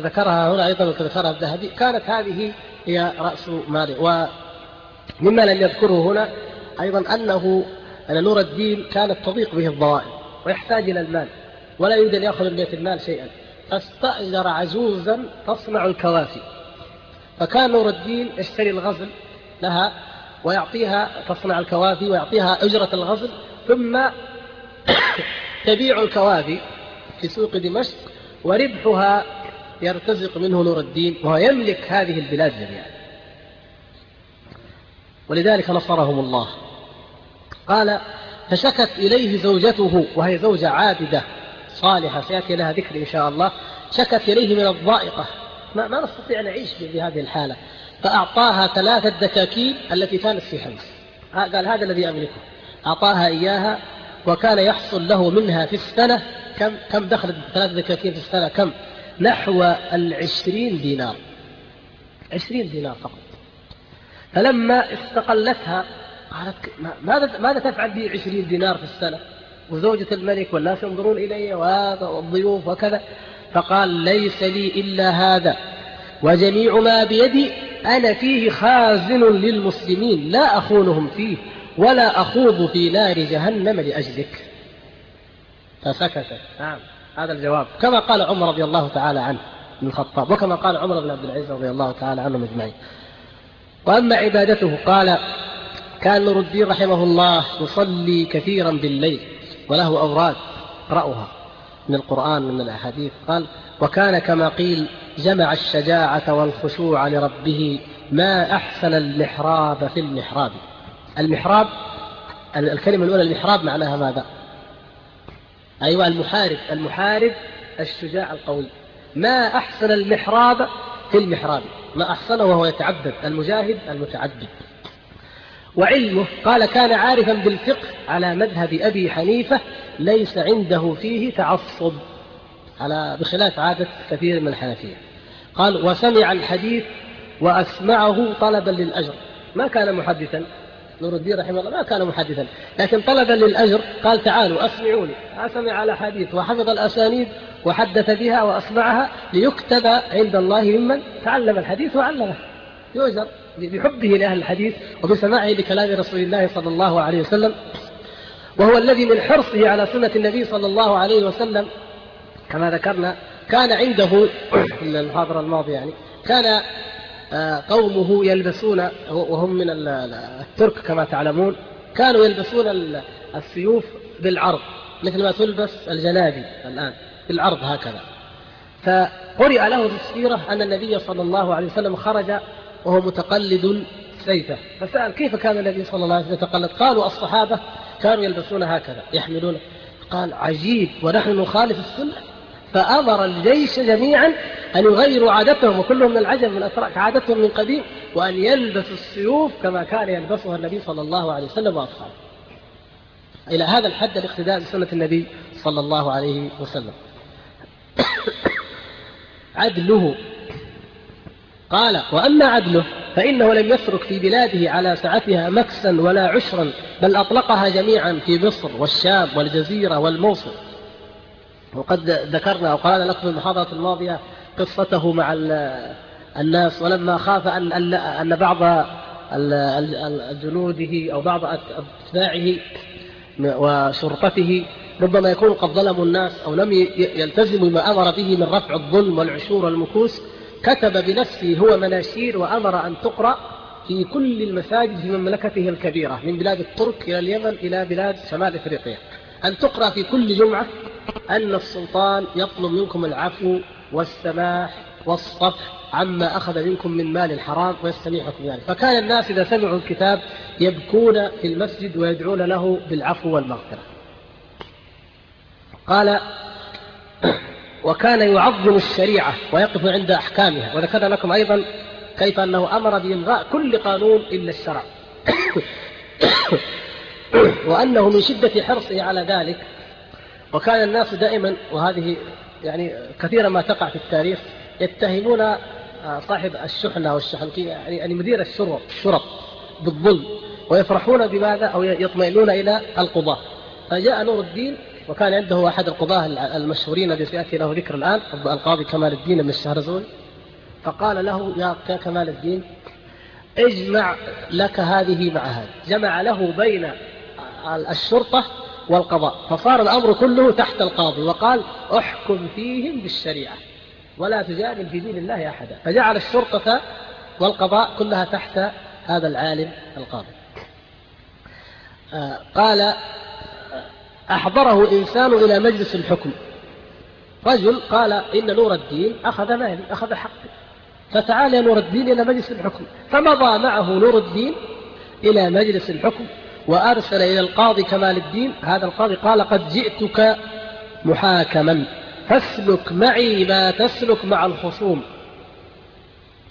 ذكرها هنا أيضا وذكرها الذهبي، كانت هذه هي رأس ماله. ومما لم يذكره هنا أيضا أن نور الدين كانت تضيق به الضرائب، ويحتاج إلى المال ولا يريد أن يأخذ من بيت المال شيئا، فاستأجر عجوزا تصنع الكوافي، فكان نور الدين يشتري الغزل لها ويعطيها تصنع الكوافي ويعطيها أجرة الغزل، ثم تبيع الكوافي في سوق دمشق وربحها يرتزق منه نور الدين، وهو يملك هذه البلاد جميعا. ولذلك نصرهم الله. قال فشكت إليه زوجته، وهي زوجة عابدة صالحة سيأتي لها ذكر إن شاء الله، شكت إليه من الضائقة، ما نستطيع نعيش بهذه الحالة، فأعطاها 3 دكاكين التي كانت في حمص، قال هذا الذي أملكه، أعطاها إياها، وكان يحصل له منها في السنة كم دخلت 3 دكاكين في السنة كم؟ نحو 20 دينار، 20 دينار فقط. فلما استقلتها قالت ماذا تفعل بي 20 دينار في السنة وزوجة الملك والناس ينظرون إلي وهذا والضيوف وكذا؟ فقال ليس لي إلا هذا، وجميع ما بيدي أنا فيه خازن للمسلمين لا أخونهم فيه ولا أخوض في نار جهنم لأجلك. فسكتت. هذا الجواب كما قال عمر رضي الله تعالى عنه بن الخطاب، وكما قال عمر بن عبد العزيز رضي الله تعالى عنه اجمعين. وأما عبادته قال كان نور الدين رحمه الله يصلي كثيرا بالليل، وله أوراد رأوها من القرآن ومن الأحاديث. قال وكان كما قيل جمع الشجاعة والخشوع لربه، ما أحسن المحراب في المحراب. المحراب الكلمة الأولى المحراب معناها ماذا؟ أيوة المحارب، المحارب الشجاع القوي. ما أحسن المحراب في المحراب، ما أحسنه وهو يتعبد، المجاهد المتعبد. وعلمه قال كان عارفا بالفقه على مذهب أبي حنيفة، ليس عنده فيه تعصب على بخلاف عادة كثير من الحنفية. قال وسمع الحديث وأسمعه طلبا للأجر، ما كان محدثا، نور الدين رحمه الله ما كان محدثا، لكن طلبا للأجر. قال تعالوا أسمعوني، أسمع على حديث، وحفظ الأسانيد وحدث بها وأسمعها، ليكتب عند الله ممن تعلم الحديث وعلمه، يؤجر بحبه لأهل الحديث وبسماعه لكلام رسول الله صلى الله عليه وسلم. وهو الذي من حرصه على سنة النبي صلى الله عليه وسلم كما ذكرنا كان عنده من المحاضرة الماضية، يعني كان قومه يلبسون، وهم من الترك كما تعلمون، كانوا يلبسون السيوف بالعرض مثل ما تلبس الجلابي الآن بالعرض هكذا. فقرئ له في السيرة أن النبي صلى الله عليه وسلم خرج وهو متقلد سيفه، فسأل كيف كان النبي صلى الله عليه وسلم يتقلد؟ قالوا الصحابة كانوا يلبسون هكذا يحملون. قال عجيب، ونحن نخالف السنة. فأمر الجيش جميعا أن يغيروا عادتهم، وكلهم من العجم من أتراك عادتهم من قديم، وأن يلبسوا السيوف كما كان يلبسها النبي صلى الله عليه وسلم وأصحابه. إلى هذا الحد الاقتداء بسنة النبي صلى الله عليه وسلم. عدله قال وأما عدله فإنه لم يترك في بلاده على سعتها مكسا ولا عشرا، بل أطلقها جميعا في مصر والشام والجزيرة والموصل. وقد ذكرنا وقال لكم في المحاضرة الماضية قصته مع الناس، ولما خاف أن بعض جنوده أو بعض أتباعه وشرطته ربما يكون قد ظلموا الناس أو لم يلتزموا ما أمر به من رفع الظلم والعشور والمكوس، كتب بنفسه هو مناشير وأمر أن تقرأ في كل المساجد في مملكته الكبيرة من بلاد الترك إلى اليمن إلى بلاد شمال إفريقيا، أن تقرأ في كل جمعة أن السلطان يطلب منكم العفو والسماح والصفح عما أخذ منكم من مال الحرام ويستميحكم ذلك. فكان الناس إذا سمعوا الكتاب يبكون في المسجد ويدعون له بالعفو والمغفرة. قال وكان يعظم الشريعة ويقف عند أحكامها، وذكرنا لكم أيضا كيف أنه أمر بإلغاء كل قانون إلا الشرع، وأنه من شدة حرصه على ذلك. وكان الناس دائما، وهذه يعني كثيرا ما تقع في التاريخ، يتهمون صاحب الشحنة والشحنكية يعني مدير الشرط بالظلم، ويفرحون بماذا أو يطمئنون إلى القضاء. فجاء نور الدين وكان عنده أحد القضاة المشهورين الذي سيأتي له ذكر الآن، القاضي كمال الدين من الشهرزون، فقال له يا كمال الدين اجمع لك هذه مع هذه، جمع له بين الشرطة والقضاء، فصار الأمر كله تحت القاضي، وقال أحكم فيهم بالشريعة ولا تجادل في دين الله أحدا، فجعل الشرطة والقضاء كلها تحت هذا العالم القاضي. قال أحضره إنسان إلى مجلس الحكم، رجل قال إن نور الدين أخذ مالي، أخذ حقي، فتعال يا نور الدين إلى مجلس الحكم، فمضى معه نور الدين إلى مجلس الحكم، وأرسل إلى القاضي كمال الدين، هذا القاضي قال قد جئتك محاكما فاسلك معي ما تسلك مع الخصوم،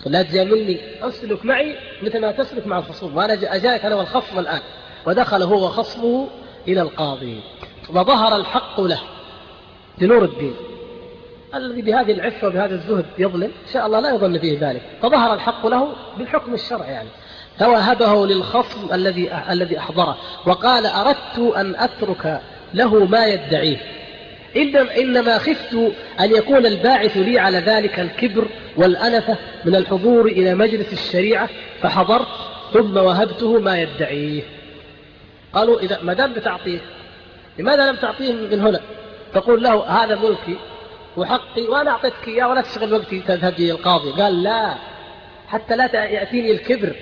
لا تجاملني، أسلك معي مثل ما تسلك مع الخصوم، وأنا أجاك أنا والخصم الآن. ودخل هو وخصمه إلى القاضي، وظهر الحق له لنور الدين الذي بهذه العفة وبهذا الزهد يظلم، إن شاء الله لا يظلم فيه ذلك، فظهر الحق له بالحكم الشرعي يعني، فوهبه للخصم الذي أحضره، وقال أردت أن أترك له ما يدعيه، إنما خفت أن يكون الباعث لي على ذلك الكبر والأنفة من الحضور إلى مجلس الشريعة، فحضرت ثم وهبته ما يدعيه. قالوا إذا ما دام بتعطيه لماذا لم تعطيه من هنا؟ تقول له هذا ملكي وحقي وأنا أعطيتك إياه ولا تشغل وقتي تذهب للقاضي. قال لا، حتى لا يأتيني الكبر،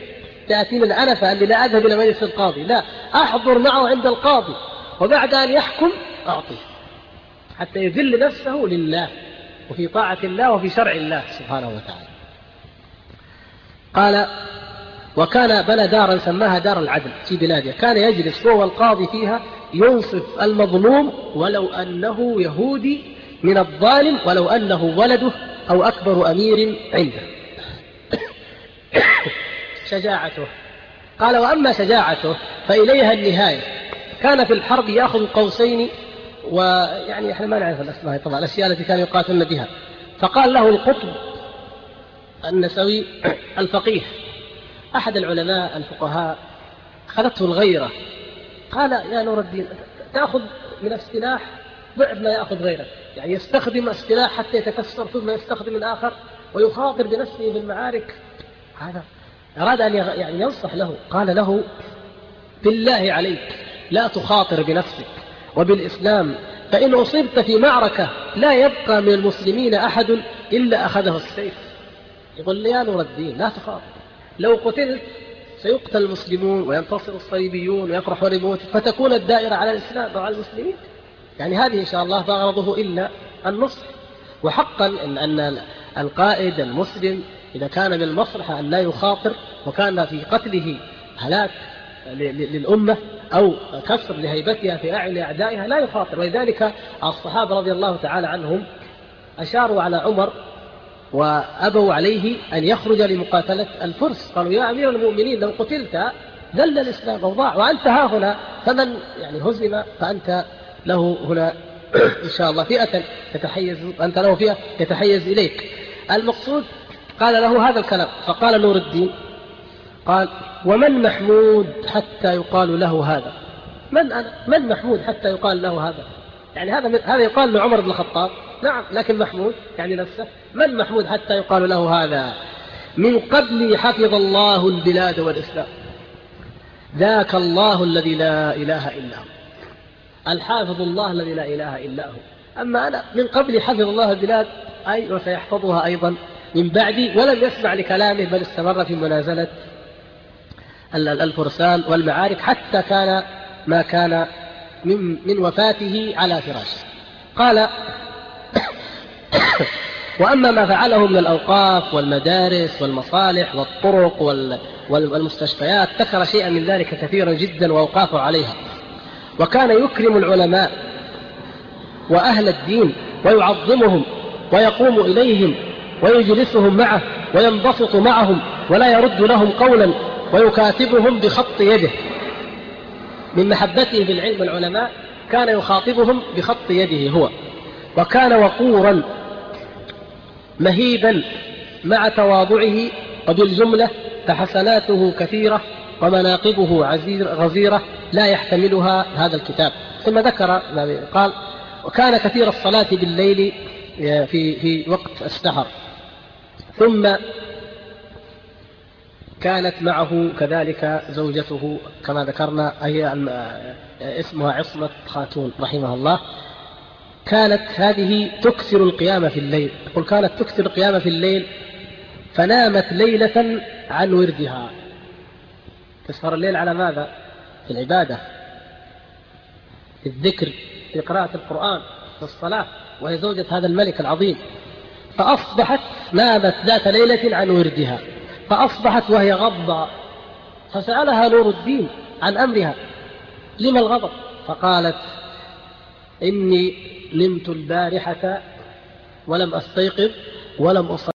تأتيني الأنفة اللي لا أذهب إلى مجلس القاضي، لا أحضر معه عند القاضي وبعد أن يحكم أعطيه، حتى يذل نفسه لله وفي طاعة الله وفي شرع الله سبحانه وتعالى. قال وكان بنى دارا سماها دار العدل في بلاده، كان يجلس هو القاضي فيها ينصف المظلوم ولو أنه يهودي من الظالم، ولو أنه ولده أو أكبر أمير عنده. شجاعته، قال وأما شجاعته فإليها النهاية، كان في الحرب يأخذ قوسين، ويعني احنا ما نعرف الأسماء طبعا، الأشياء التي كانوا يقاتلون بها، فقال له القطب النسوي الفقيه أحد العلماء الفقهاء، أخذته الغيرة، قال يا نور الدين تأخذ من السلاح ضعف ما يأخذ غيرك، يعني يستخدم السلاح حتى يتكسر ثم يستخدم الآخر ويخاطر بنفسه بالمعارك. هذا أراد أن يعني ينصح له، قال له بالله عليك لا تخاطر بنفسك وبالإسلام، فإن أصبت في معركة لا يبقى من المسلمين أحد إلا أخذه السيف. يقول لي يا نور الدين لا تخاطر، لو قتلت سيقتل المسلمون وينتصر الصليبيون ويفرحون بموتك، فتكون الدائرة على الإسلام وعلى المسلمين. يعني هذه إن شاء الله ما غرضه إلا النصح، وحقا أن القائد المسلم إذا كان من المصلحة أن لا يخاطر، وكان في قتله هلاك للأمة أو كسر لهيبتها في أعلى أعدائها، لا يخاطر. ولذلك الصحابة رضي الله تعالى عنهم أشاروا على عمر وأبوا عليه أن يخرج لمقاتلة الفرس، قالوا يا أمير المؤمنين لو قتلت ذل الإسلام وضاع، وأنت ها هنا، فمن يعني هزم فأنت له هنا إن شاء الله فئة تتحيز، أنت له فئة يتحيز إليك. المقصود قال له هذا الكلام، فقال نور الدين قال ومن محمود حتى يقال له هذا؟ من أنا؟ من محمود حتى يقال له هذا؟ يعني هذا يقال لعمر بن الخطاب نعم، لكن محمود يعني نفسه، من محمود حتى يقال له هذا؟ من قبل حفظ الله البلاد والإسلام، ذاك الله الذي لا إله إلا هو، الحافظ الله الذي لا إله إلا هو، أما أنا من قبل حفظ الله البلاد، أي وسيحفظها أيضا من بعدي. ولم يسمع لكلامه، بل استمر في منازلة الفرسان والمعارك حتى كان ما كان من وفاته على فراشه. قال وأما ما فعله من الأوقاف والمدارس والمصالح والطرق والمستشفيات، ذكر شيئا من ذلك كثيرا جدا وأوقافه عليها، وكان يكرم العلماء وأهل الدين ويعظمهم ويقوم إليهم ويجلسهم معه وينبسط معهم ولا يرد لهم قولا، ويكاتبهم بخط يده، من محبته بالعلم والعلماء كان يخاطبهم بخط يده هو. وكان وقورا مهيبا مع تواضعه، وبالجملة فحسناته كثيرة ومناقبه غزيرة لا يحتملها هذا الكتاب. ثم ذكر قال وكان كثير الصلاة بالليل في وقت السحر. ثم كانت معه كذلك زوجته كما ذكرنا هي اسمها عصمة خاتون رحمها الله. كانت هذه تكثر القيام في الليل. يقول كانت تكثر القيام في الليل فنامت ليلة عن وردها. تسهر الليل على ماذا؟ في العبادة، في الذكر، في قراءة القرآن، في الصلاة، وهي زوجة هذا الملك العظيم. فأصبحت نامت ذات ليلة عن وردها، فأصبحت وهي غضبة، فسألها نور الدين عن أمرها لما الغضب؟ فقالت إني نمت البارحة ولم أستيقظ ولم أصل